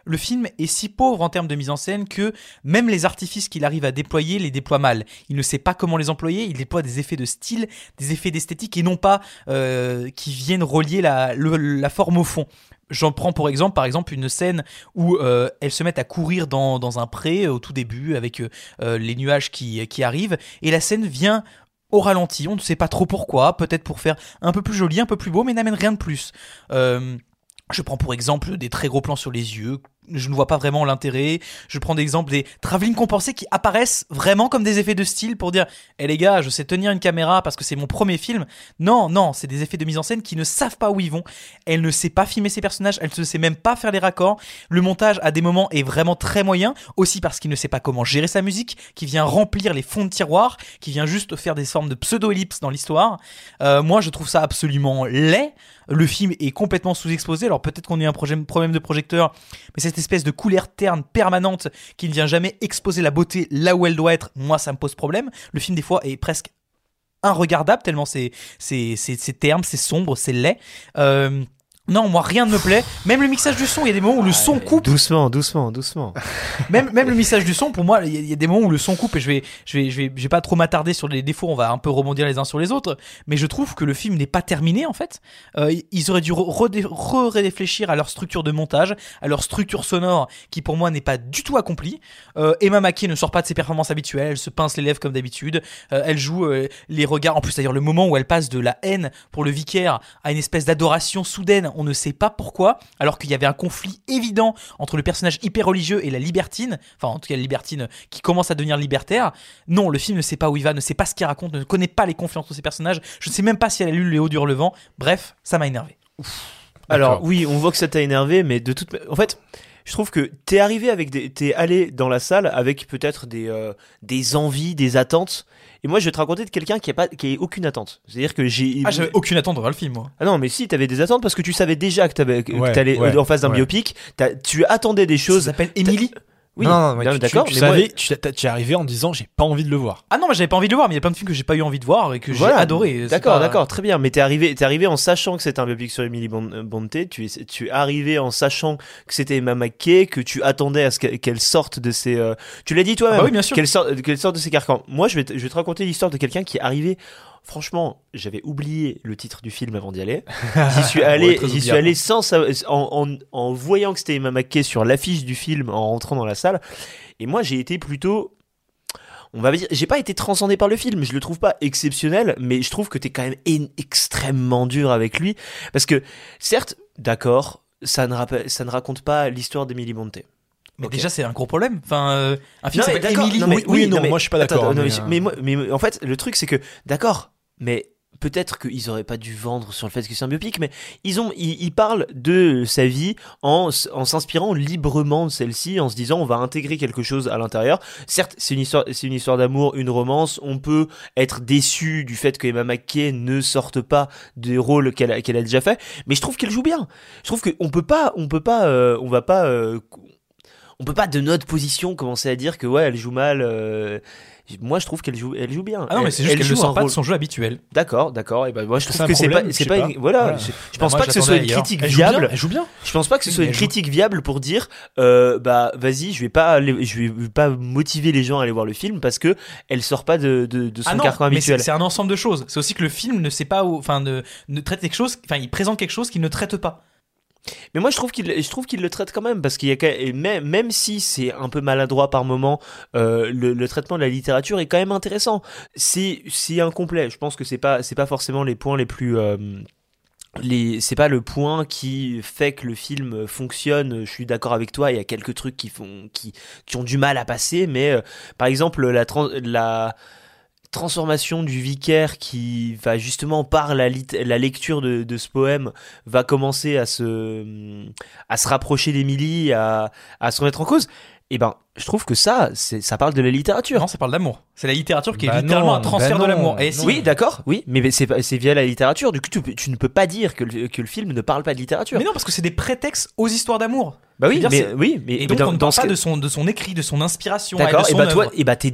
Le film est si pauvre en termes de mise en scène que même les artifices qu'il arrive à déployer, les déploie mal. Il ne sait pas comment les employer, il déploie des effets de style, des effets d'esthétique et non pas qui viennent relier la forme au fond. J'en prends pour exemple, une scène où elles se mettent à courir dans un pré au tout début avec les nuages qui arrivent, et la scène vient au ralenti, on ne sait pas trop pourquoi, peut-être pour faire un peu plus joli, un peu plus beau, mais n'amène rien de plus. Je prends pour exemple des très gros plans sur les yeux, je ne vois pas vraiment l'intérêt. Je prends d'exemple des travelling compensés qui apparaissent vraiment comme des effets de style pour dire « Eh les gars, je sais tenir une caméra parce que c'est mon premier film. » Non, c'est des effets de mise en scène qui ne savent pas où ils vont. Elle ne sait pas filmer ses personnages, elle ne sait même pas faire les raccords. Le montage à des moments est vraiment très moyen, aussi parce qu'il ne sait pas comment gérer sa musique, qui vient remplir les fonds de tiroir, qui vient juste faire des formes de pseudo-ellipses dans l'histoire. Moi, je trouve ça absolument laid. Le film est complètement sous-exposé. Alors peut-être qu'on a un problème de projecteur, mais cette espèce de couleur terne permanente qui ne vient jamais exposer la beauté là où elle doit être, moi ça me pose problème. Le film des fois est presque inregardable tellement c'est terne, c'est sombre, c'est laid. Non, moi rien ne me plaît. Même le mixage du son, il y a des moments où le son coupe. Doucement. Même le mixage du son, pour moi, il y a des moments où le son coupe, et je vais pas trop m'attarder sur les défauts. On va un peu rebondir les uns sur les autres, mais je trouve que le film n'est pas terminé en fait. Ils auraient dû réfléchir à leur structure de montage, à leur structure sonore, qui pour moi n'est pas du tout accomplie. Emma Mackey ne sort pas de ses performances habituelles. Elle se pince les lèvres comme d'habitude. Elle joue les regards. En plus, d'ailleurs, le moment où elle passe de la haine pour le vicaire à une espèce d'adoration soudaine. On ne sait pas pourquoi, alors qu'il y avait un conflit évident entre le personnage hyper religieux et la libertine, enfin en tout cas la libertine qui commence à devenir libertaire. Non, le film ne sait pas où il va, ne sait pas ce qu'il raconte, ne connaît pas les conflits entre ses personnages. Je ne sais même pas si elle a lu Les Hauts du Hurlevent. Bref, ça m'a énervé. Ouf. Alors oui, on voit que ça t'a énervé, mais de toute... En fait... Je trouve que t'es allé dans la salle avec peut-être des envies, des attentes. Et moi, je vais te raconter de quelqu'un qui a aucune attente. C'est-à-dire que j'avais aucune attente dans le film, moi. Ah non, mais si, t'avais des attentes parce que tu savais déjà que t'allais en face d'un biopic. Tu attendais des choses. Ça s'appelle Émilie. Oui, non, d'accord. Tu es arrivé en disant j'ai pas envie de le voir. Ah non, mais j'avais pas envie de le voir, mais il y a plein de films que j'ai pas eu envie de voir et que j'ai adoré. D'accord, très bien. Mais t'es arrivé en sachant que c'était un biopic sur Emily Brontë. Tu es arrivé en sachant que c'était Emma Mackey, que tu attendais à ce qu'elle sorte de ses. Tu l'as dit toi-même. Ah bah oui, bien sûr. Qu'elle sorte de ses carcans. Moi, je vais te raconter l'histoire de quelqu'un qui est arrivé. Franchement, j'avais oublié le titre du film avant d'y aller. J'y suis allé en voyant que c'était Emma Mackey sur l'affiche du film en rentrant dans la salle. Et moi, j'ai été plutôt... On va dire, j'ai pas été transcendé par le film, je le trouve pas exceptionnel, mais je trouve que t'es quand même extrêmement dur avec lui. Parce que, certes, d'accord, ça ne raconte pas l'histoire d'Emily Brontë. Mais déjà, c'est un gros problème. Enfin, un film s'appelle Emily. Moi, je suis pas d'accord. Mais en fait, le truc, c'est que, d'accord, mais peut-être qu'ils auraient pas dû vendre sur le fait que c'est un biopic, mais ils parlent de sa vie en s'inspirant librement de celle-ci, en se disant on va intégrer quelque chose à l'intérieur. Certes, c'est une histoire d'amour, une romance. On peut être déçu du fait que Emma Mackey ne sorte pas des rôles qu'elle a déjà fait, mais je trouve qu'elle joue bien. Je trouve qu'on peut pas de notre position commencer à dire que ouais elle joue mal. Moi je trouve qu'elle joue bien. Ah non, mais c'est juste qu'elle ne sort pas de son jeu habituel. D'accord. Et ben moi je trouve que c'est pas voilà. Je pense pas que ce soit une critique viable. Elle joue bien. Je pense pas que ce soit une critique viable pour dire vas-y, je vais pas motiver les gens à aller voir le film parce que elle sort pas de son carcan habituel. Mais c'est un ensemble de choses. C'est aussi que le film ne sait pas, enfin ne traite quelque chose, enfin il présente quelque chose qu'il ne traite pas. Mais moi je trouve qu'il le traite quand même, parce qu'il y a, même si c'est un peu maladroit par moment, le traitement de la littérature est quand même intéressant. C'est incomplet. Je pense que c'est pas forcément les points les plus c'est pas le point qui fait que le film fonctionne. Je suis d'accord avec toi, il y a quelques trucs qui ont du mal à passer, mais par exemple la transformation du vicaire qui va justement par la lecture de ce poème va commencer à se rapprocher d'Émilie, à se remettre en cause. Et ben je trouve que ça parle de la littérature. Non, ça parle d'amour. C'est la littérature qui est littéralement un transfert de l'amour. Et si... Oui, d'accord. Oui, mais c'est via la littérature. Du coup, tu ne peux pas dire que le film ne parle pas de littérature. Mais non, parce que c'est des prétextes aux histoires d'amour. Bah oui, mais et donc on ne parle pas de son écrit, de son inspiration. D'accord. Et bah toi, t'es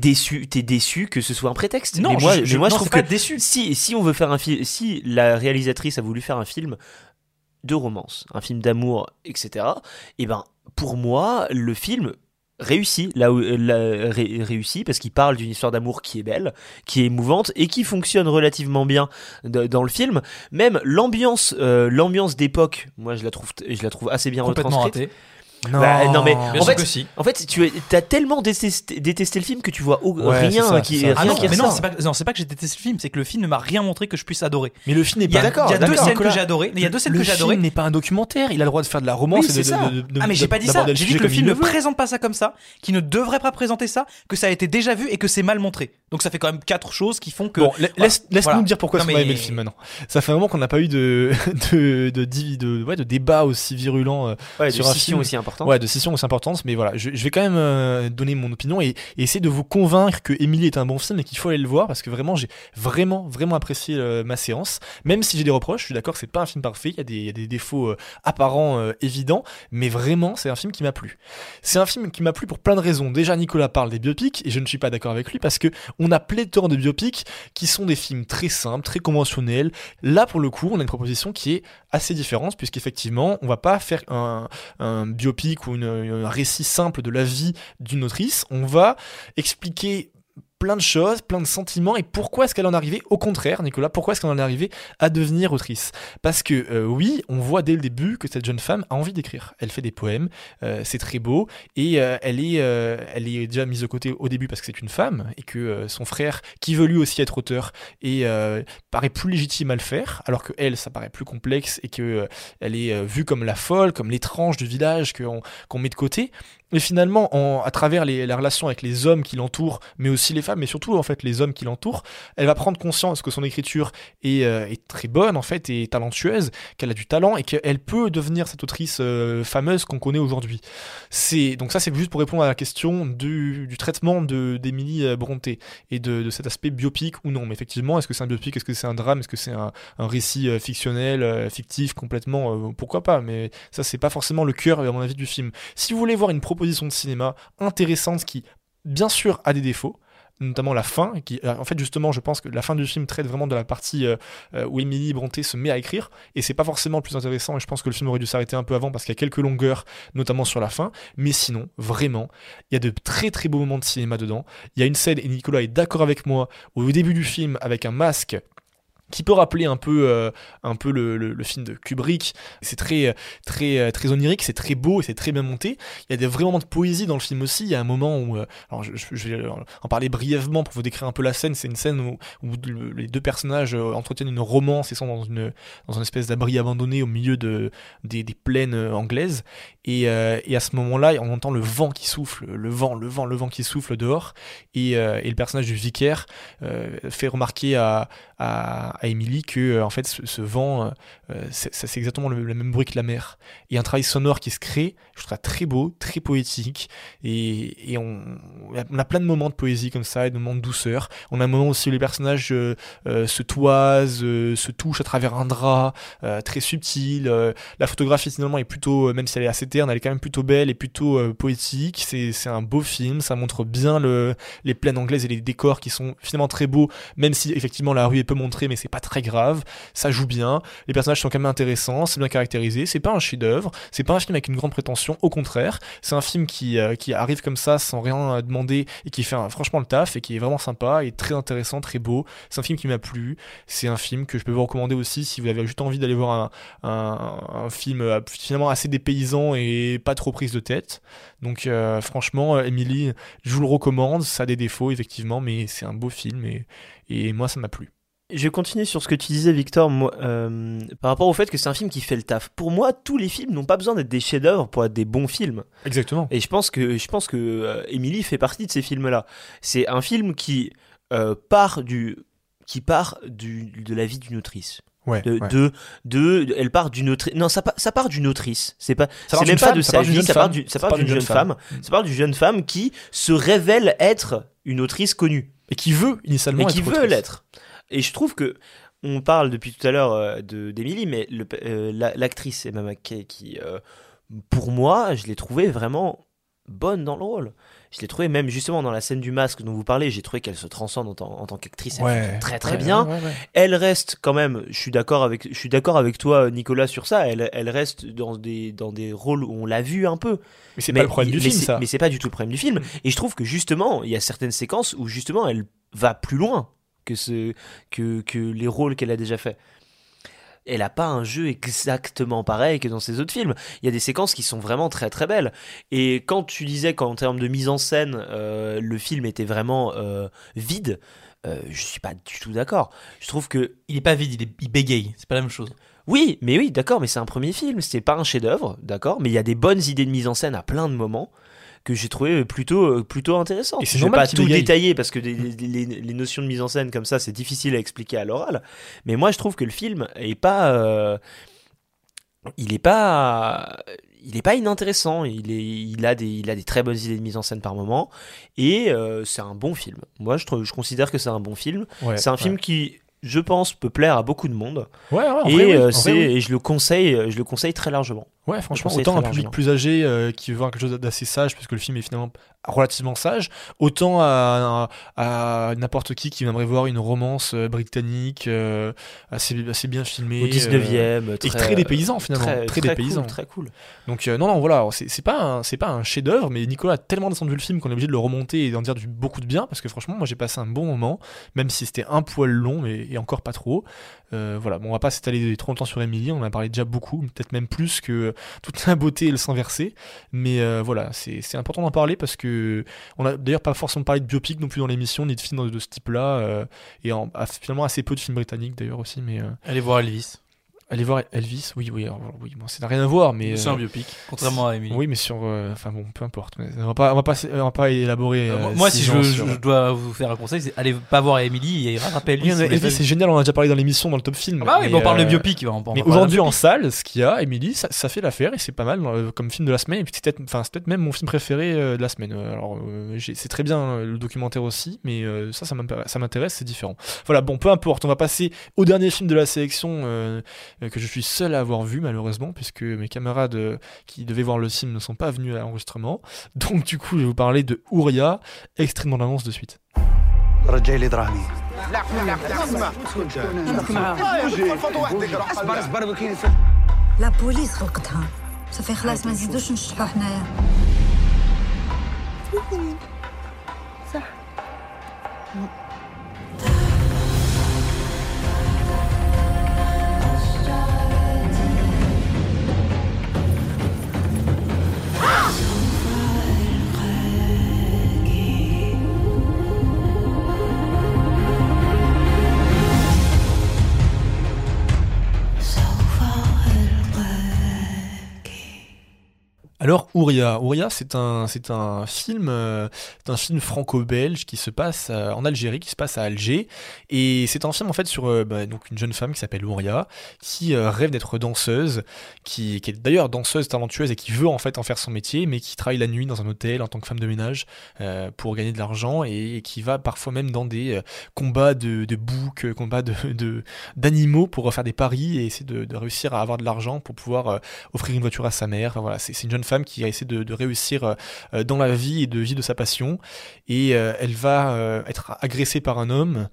déçu que ce soit un prétexte. Non, mais moi je trouve que déçu. Si on veut faire un film, si la réalisatrice a voulu faire un film de romance, un film d'amour, etc. Et ben pour moi le film réussi, réussi parce qu'il parle d'une histoire d'amour qui est belle, qui est émouvante et qui fonctionne relativement bien dans le film. Même l'ambiance d'époque, moi je la trouve assez bien complètement retranscrite. Non. Bah, non mais en fait tu as tellement détesté le film que tu vois rien. Ah non, mais c'est pas que j'ai détesté le film, c'est que le film ne m'a rien montré que je puisse adorer. Mais le film n'est pas d'accord. Il y a deux scènes que j'ai adorées. Le film n'est pas un documentaire, il a le droit de faire de la romance. Oui, c'est ça. Ah mais j'ai pas dit ça. J'ai dit que le film ne présente pas ça comme ça, qu'il ne devrait pas présenter ça, que ça a été déjà vu et que c'est mal montré. Donc ça fait quand même quatre choses qui font que. Bon, laisse-nous dire pourquoi on a aimé le film maintenant. Ça fait un moment qu'on n'a pas eu de débat aussi virulent sur un film aussi important. Ouais, de session aussi importante, mais voilà, je vais quand même donner mon opinion et essayer de vous convaincre que Emily est un bon film et qu'il faut aller le voir, parce que vraiment j'ai vraiment apprécié ma séance, même si j'ai des reproches. Je suis d'accord que c'est pas un film parfait, il y a des défauts apparents, évidents, mais vraiment c'est un film qui m'a plu. C'est un film qui m'a plu pour plein de raisons. Déjà, Nicolas parle des biopics et je ne suis pas d'accord avec lui, parce que on a pléthore de biopics qui sont des films très simples, très conventionnels. Là pour le coup on a une proposition qui est assez différente, puisqu'effectivement on va pas faire un biopic ou un récit simple de la vie d'une autrice. On va expliquer plein de choses, plein de sentiments, et pourquoi est-ce qu'elle en est arrivée, au contraire Nicolas, pourquoi est-ce qu'elle en est arrivée à devenir autrice ? Parce que oui, on voit dès le début que cette jeune femme a envie d'écrire, elle fait des poèmes, c'est très beau, et elle est déjà mise de côté au début parce que c'est une femme, et que son frère, qui veut lui aussi être auteur, et paraît plus légitime à le faire, alors que elle, ça paraît plus complexe, et que elle est vue comme la folle, comme l'étrange du village qu'on met de côté. Et finalement, à travers la relation avec les hommes qui l'entourent, mais aussi les femmes, mais surtout en fait les hommes qui l'entourent, elle va prendre conscience que son écriture est très bonne en fait, et talentueuse, qu'elle a du talent et qu'elle peut devenir cette autrice fameuse qu'on connaît aujourd'hui. Donc ça, c'est juste pour répondre à la question du traitement d'Emily Brontë et de cet aspect biopic ou non. Mais effectivement, est-ce que c'est un biopic, est-ce que c'est un drame, est-ce que c'est un récit fictionnel, fictif, complètement, pourquoi pas. Mais ça, c'est pas forcément le cœur, à mon avis, du film. Si vous voulez voir une proposition de cinéma intéressante qui, bien sûr, a des défauts, notamment la fin, qui en fait justement je pense que la fin du film traite vraiment de la partie où Emily Brontë se met à écrire, et c'est pas forcément le plus intéressant, et je pense que le film aurait dû s'arrêter un peu avant parce qu'il y a quelques longueurs notamment sur la fin. Mais sinon vraiment il y a de très très beaux moments de cinéma dedans. Il y a une scène, et Nicolas est d'accord avec moi, au début du film avec un masque qui peut rappeler un peu le film de Kubrick. C'est très, très, très onirique, c'est très beau et c'est très bien monté. Il y a des vrais moments de poésie dans le film aussi. Il y a un moment où, alors je vais en parler brièvement pour vous décrire un peu la scène. C'est une scène où les deux personnages entretiennent une romance et sont dans une espèce d'abri abandonné au milieu des plaines anglaises. Et à ce moment-là, on entend le vent qui souffle, le vent qui souffle dehors. Et le personnage du vicaire fait remarquer à Emily que en fait ce vent c'est exactement le même bruit que la mer. Il y a un travail sonore qui se crée, je trouve ça très beau, très poétique, et on a plein de moments de poésie comme ça, et de moments de douceur. On a un moment aussi où les personnages se toisent, se touchent à travers un drap, très subtil. La photographie finalement est plutôt, même si elle est assez terne, elle est quand même plutôt belle et plutôt poétique. C'est un beau film, ça montre bien les plaines anglaises et les décors qui sont finalement très beaux, même si effectivement la rue est peu montrée, mais c'est pas très grave, ça joue bien, les personnages sont quand même intéressants, c'est bien caractérisé, c'est pas un chef-d'œuvre, c'est pas un film avec une grande prétention, au contraire, c'est un film qui arrive comme ça sans rien demander et qui fait franchement le taf et qui est vraiment sympa et très intéressant, très beau. C'est un film qui m'a plu, c'est un film que je peux vous recommander aussi si vous avez juste envie d'aller voir un film finalement assez dépaysant et pas trop prise de tête. Donc franchement, Emily, je vous le recommande, ça a des défauts effectivement, mais c'est un beau film et moi ça m'a plu. Je vais continuer sur ce que tu disais, Victor, moi, par rapport au fait que c'est un film qui fait le taf. Pour moi, tous les films n'ont pas besoin d'être des chefs-d'œuvre pour être des bons films. Exactement. Et je pense que Emily fait partie de ces films-là. C'est un film qui part de la vie d'une autrice. Ouais, elle part d'une autrice. Non, ça part d'une autrice. C'est pas, c'est même pas de sa vie. Ça part d'une jeune femme. Ça part d'une jeune femme qui se révèle être une autrice connue et qui veut initialement être autrice. Et qui veut l'être. Et je trouve que on parle depuis tout à l'heure d'Emily, mais l'actrice Emma Mackey, qui pour moi, je l'ai trouvée vraiment bonne dans le rôle. Je l'ai trouvé, même justement dans la scène du masque dont vous parlez, j'ai trouvé qu'elle se transcende en tant qu'actrice, elle fait très bien. Ouais. Elle reste quand même, je suis d'accord avec toi Nicolas sur ça, elle reste dans des rôles où on l'a vu un peu. Mais c'est pas le problème du film, ça. Mais c'est pas du tout le problème du film. Et je trouve que justement, il y a certaines séquences où justement elle va plus loin que les rôles qu'elle a déjà faits. Elle n'a pas un jeu exactement pareil que dans ses autres films. Il y a des séquences qui sont vraiment très très belles. Et quand tu disais qu'en termes de mise en scène, le film était vraiment vide, je ne suis pas du tout d'accord. Je trouve que... Il n'est pas vide, il bégaye. C'est pas la même chose. Oui, d'accord, mais c'est un premier film. C'est pas un chef-d'œuvre, d'accord. Mais il y a des bonnes idées de mise en scène à plein de moments que j'ai trouvé plutôt intéressant. Je ne vais pas tout détailler parce que les notions de mise en scène comme ça, c'est difficile à expliquer à l'oral. Mais moi, je trouve que le film est pas, il est pas inintéressant. Il a des très bonnes idées de mise en scène par moment et c'est un bon film. Moi, je considère que c'est un bon film. Ouais, c'est un film qui, je pense, peut plaire à beaucoup de monde. Et je le conseille très largement. Ouais, franchement, autant un public plus âgé qui veut voir quelque chose d'assez sage, parce que le film est finalement relativement sage, autant à n'importe qui aimerait voir une romance britannique assez bien filmée. Au 19e. Et très dépaysant, finalement. Très dépaysant. Cool, très cool. Donc, non, voilà, c'est pas un chef-d'œuvre, mais Nicolas a tellement descendu le film qu'on est obligé de le remonter et d'en dire beaucoup de bien, parce que franchement, moi j'ai passé un bon moment, même si c'était un poil long, et encore pas trop. Voilà, bon, on va pas s'étaler trop longtemps sur Emily, on en a parlé déjà beaucoup, peut-être même plus que toute la beauté et le sang versé, mais voilà, c'est important d'en parler parce que on a d'ailleurs pas forcément parlé de biopic non plus dans l'émission, ni de films de ce type là, et finalement assez peu de films britanniques d'ailleurs aussi, mais allez voir Elvis. Allez voir Elvis, oui, bon, ça n'a rien à voir, mais... C'est un biopic, contrairement à Emily. Oui, mais sur... Enfin bon, peu importe, on va pas élaborer... moi, je dois vous faire un conseil, c'est allez pas voir Emily et rattraper Elvis. Oui, Elvis, c'est génial, on en a déjà parlé dans l'émission, dans le top film. Ah oui, mais on parle de biopic. Mais aujourd'hui, en salle, ce qu'il y a, Emily, ça fait l'affaire, et c'est pas mal comme film de la semaine, et puis c'est peut-être même mon film préféré de la semaine. Alors, c'est très bien, le documentaire aussi, mais ça m'intéresse, c'est différent. Voilà, bon, peu importe, on va passer au dernier film de la sélection... que je suis seul à avoir vu malheureusement, puisque mes camarades qui devaient voir le film ne sont pas venus à l'enregistrement. Donc du coup, je vais vous parler de Houria, extrait dans l'annonce de suite. La police رقتها صافي خلاص ما نزيدوش نشطحوا حنايا صح Alors Houria, c'est un film franco-belge qui se passe en Algérie, qui se passe à Alger, et c'est un film en fait sur donc une jeune femme qui s'appelle Houria, qui rêve d'être danseuse, qui est d'ailleurs danseuse talentueuse et qui veut en fait en faire son métier, mais qui travaille la nuit dans un hôtel en tant que femme de ménage pour gagner de l'argent, et qui va parfois même dans des combats de boucs, combats d'animaux pour faire des paris et essayer de réussir à avoir de l'argent pour pouvoir offrir une voiture à sa mère. Enfin, voilà, c'est une jeune femme qui a essayé de réussir dans la vie et de vivre de sa passion, et elle va être agressée par un homme,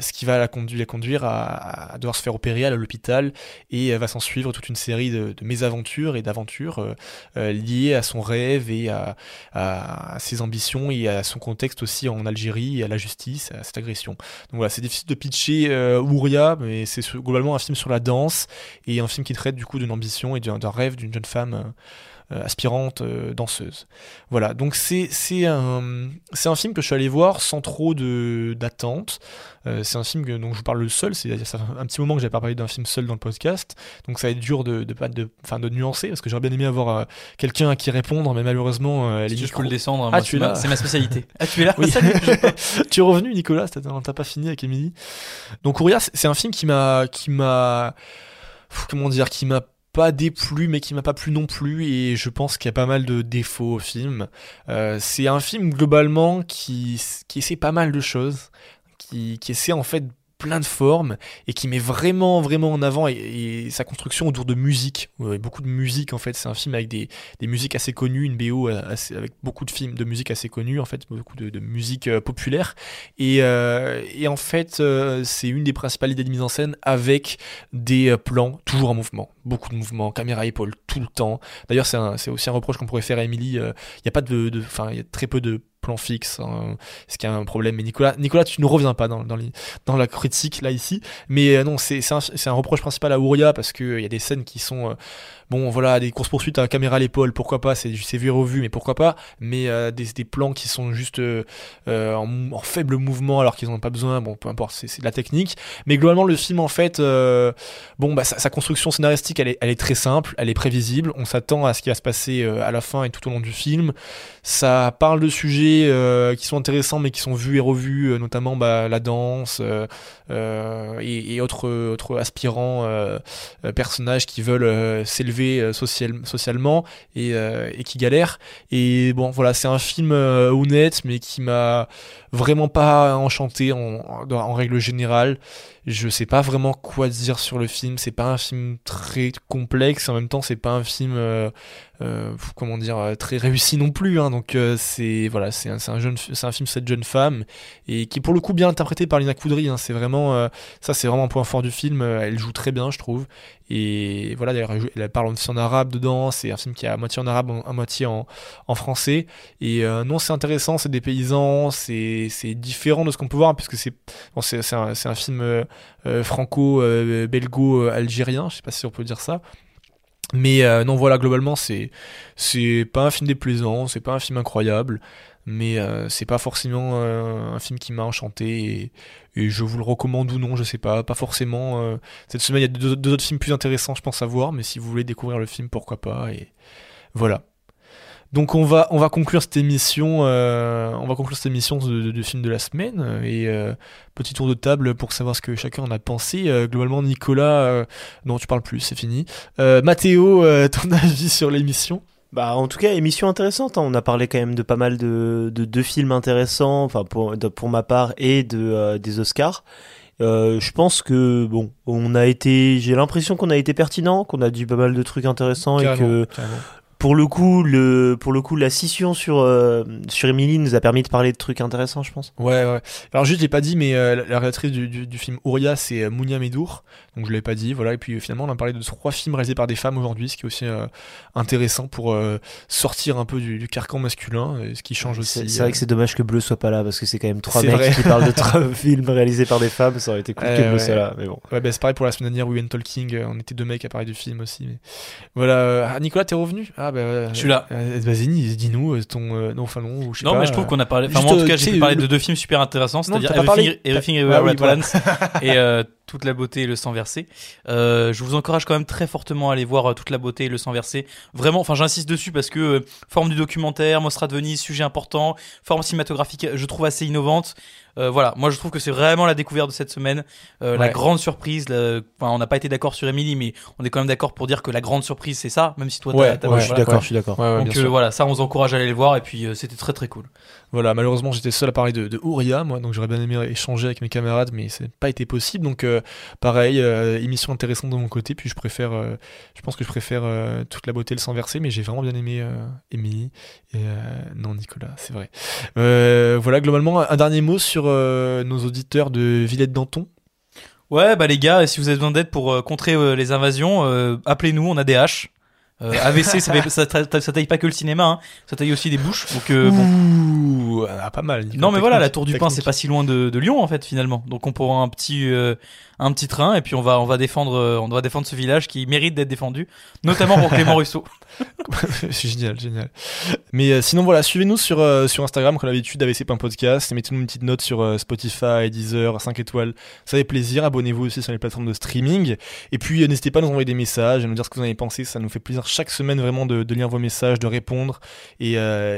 ce qui va la conduire à devoir se faire opérer à l'hôpital, et elle va s'en suivre toute une série de mésaventures et d'aventures liées à son rêve et à ses ambitions et à son contexte aussi en Algérie et à la justice, à cette agression. Donc voilà, c'est difficile de pitcher Houria, mais c'est globalement un film sur la danse et un film qui traite du coup d'une ambition et d'un rêve d'une jeune femme aspirante danseuse. Voilà, donc c'est un film que je suis allé voir sans trop d'attente. C'est un film dont je vous parle seul, c'est-à-dire ça fait un petit moment que j'avais pas parlé d'un film seul dans le podcast, donc ça va être dur de nuancer, parce que j'aurais bien aimé avoir quelqu'un à qui répondre, mais malheureusement je peux le descendre. Ah, tu es là, c'est ma spécialité. Ah, tu es là, oui. Salut, tu es revenu Nicolas, t'as pas fini avec Émilie. Donc Houria, c'est un film qui m'a pas déplu, mais qui m'a pas plu non plus, et je pense qu'il y a pas mal de défauts au film. C'est un film globalement qui essaie pas mal de choses, qui essaie en fait plein de formes et qui met vraiment en avant et sa construction autour de musique. Beaucoup de musique en fait, c'est un film avec des musiques assez connues, une BO assez, avec beaucoup de films de musique assez connue en fait, beaucoup de musique populaire et en fait c'est une des principales idées de mise en scène avec des plans toujours en mouvement, beaucoup de mouvements, caméra épaule tout le temps. D'ailleurs c'est aussi un reproche qu'on pourrait faire à Emily, il y a très peu de plan fixe, hein, ce qui est un problème. Mais Nicolas, tu ne reviens pas dans la critique, là, ici. Mais non, c'est un reproche principal à Houria, parce qu'il y a des scènes qui sont... des courses-poursuites à caméra à l'épaule, pourquoi pas, c'est vu et revu, mais pourquoi pas. Mais des plans qui sont juste en faible mouvement, alors qu'ils n'en ont pas besoin, peu importe, c'est de la technique. Mais globalement, le film, en fait, sa construction scénaristique, elle est très simple, elle est prévisible, on s'attend à ce qui va se passer à la fin et tout au long du film. Ça parle de sujets qui sont intéressants, mais qui sont vus et revus, notamment la danse et autres aspirants personnages qui veulent s'élever socialement et qui galère. Et c'est un film honnête, mais qui m'a vraiment pas enchanté en règle générale. Je sais pas vraiment quoi dire sur le film. C'est pas un film très complexe, en même temps c'est pas un film très réussi non plus, hein. Donc c'est un film cette jeune femme, et qui est pour le coup bien interprété par Lina Koudry, hein. C'est vraiment c'est vraiment un point fort du film, elle joue très bien je trouve, et voilà, d'ailleurs elle parle aussi en arabe dedans, c'est un film qui est à moitié en arabe, à moitié en français, et c'est intéressant, c'est dépaysant, c'est différent de ce qu'on peut voir, puisque c'est un film franco-belgo-algérien, je sais pas si on peut dire ça. Mais globalement c'est pas un film déplaisant, c'est pas un film incroyable, mais c'est pas forcément un film qui m'a enchanté, et je vous le recommande ou non, je sais pas forcément. Cette semaine il y a deux autres films plus intéressants je pense à voir, mais si vous voulez découvrir le film pourquoi pas, et voilà. Donc on va conclure cette émission de film de la semaine, et petit tour de table pour savoir ce que chacun en a pensé. Globalement Nicolas, non tu parles plus, c'est fini. Mathéo, ton avis sur l'émission? En tout cas émission intéressante, hein. On a parlé quand même de pas mal de films intéressants, enfin pour ma part, et des Oscars. Je pense que j'ai l'impression qu'on a été pertinent, qu'on a dit pas mal de trucs intéressants, carrément, et que carrément. Pour le coup, la scission sur Emily nous a permis de parler de trucs intéressants, je pense. Ouais. Alors juste, je l'ai pas dit, mais la réalisatrice du film Houria, c'est Mounia Medour. Donc je l'ai pas dit, voilà. Et puis finalement, on a parlé de 3 films réalisés par des femmes aujourd'hui, ce qui est aussi intéressant pour sortir un peu du carcan masculin, ce qui change aussi. C'est vrai que c'est dommage que Bleu soit pas là, parce que c'est quand même 3 mecs qui parlent de 3 films réalisés par des femmes. Ça aurait été cool que Bleu soit là, mais bon. Ouais, c'est pareil pour la semaine dernière, We Ain't Talking. On était 2 mecs à parler du film aussi. Mais... Voilà. Nicolas, t'es revenu? Je suis là. Vas-y, dis-nous ton nom, ou je sais pas. Non, mais je trouve qu'on a parlé. Enfin, moi, en tout cas, j'ai pu parler de 2 films super intéressants, c'est-à-dire Everything Everywhere All at Once et Toute la beauté et le sang versé. Je vous encourage quand même très fortement à aller voir Toute la beauté et le sang versé. Vraiment, enfin, j'insiste dessus parce que forme du documentaire, Mostra de Venise, sujet important, forme cinématographique, je trouve assez innovante. Moi je trouve que c'est vraiment la découverte de cette semaine, la grande surprise. On n'a pas été d'accord sur Emily, mais on est quand même d'accord pour dire que la grande surprise c'est ça, même si toi je suis d'accord. Donc ça, on vous encourage à aller le voir, et puis c'était très très cool. Voilà, malheureusement j'étais seul à parler de Houria, moi, donc j'aurais bien aimé échanger avec mes camarades, mais ça n'a pas été possible. Donc pareil, émission intéressante de mon côté, puis je pense que je préfère Toute la beauté et le sang versé, mais j'ai vraiment bien aimé Emily et non Nicolas, c'est vrai. Globalement, un dernier mot sur nos auditeurs de Villette Danton. Ouais, les gars, si vous avez besoin d'aide pour contrer les invasions, appelez-nous, on a des haches. AVC, ça taille pas que le cinéma, hein. Ça taille aussi des bouches. Donc, pas mal. Non, mais voilà, la Tour du Pin, c'est pas si loin de Lyon en fait finalement. Donc on pourra un petit train, et puis on va défendre ce village qui mérite d'être défendu, notamment pour Clément Russo. génial. Mais sinon voilà, suivez-nous sur Instagram comme d'habitude, avc.podcast, mettez-nous une petite note sur Spotify, Deezer, 5 étoiles, ça fait plaisir. Abonnez-vous aussi sur les plateformes de streaming, et puis n'hésitez pas à nous envoyer des messages, à nous dire ce que vous en avez pensé, ça nous fait plaisir chaque semaine vraiment de lire vos messages, de répondre, et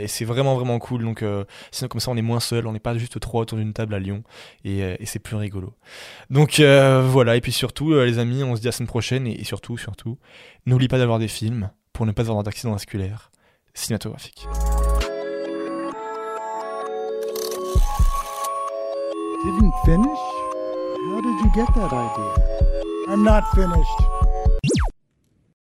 c'est vraiment cool. Donc sinon comme ça on est moins seul, on n'est pas juste 3 autour d'une table à Lyon, et c'est plus rigolo. Donc et puis surtout les amis, on se dit à la semaine prochaine, et surtout n'oublie pas d'avoir des films pour ne pas avoir d'accident vasculaire cinématographique. Didn't finish? How did you get that idea? I'm not finished.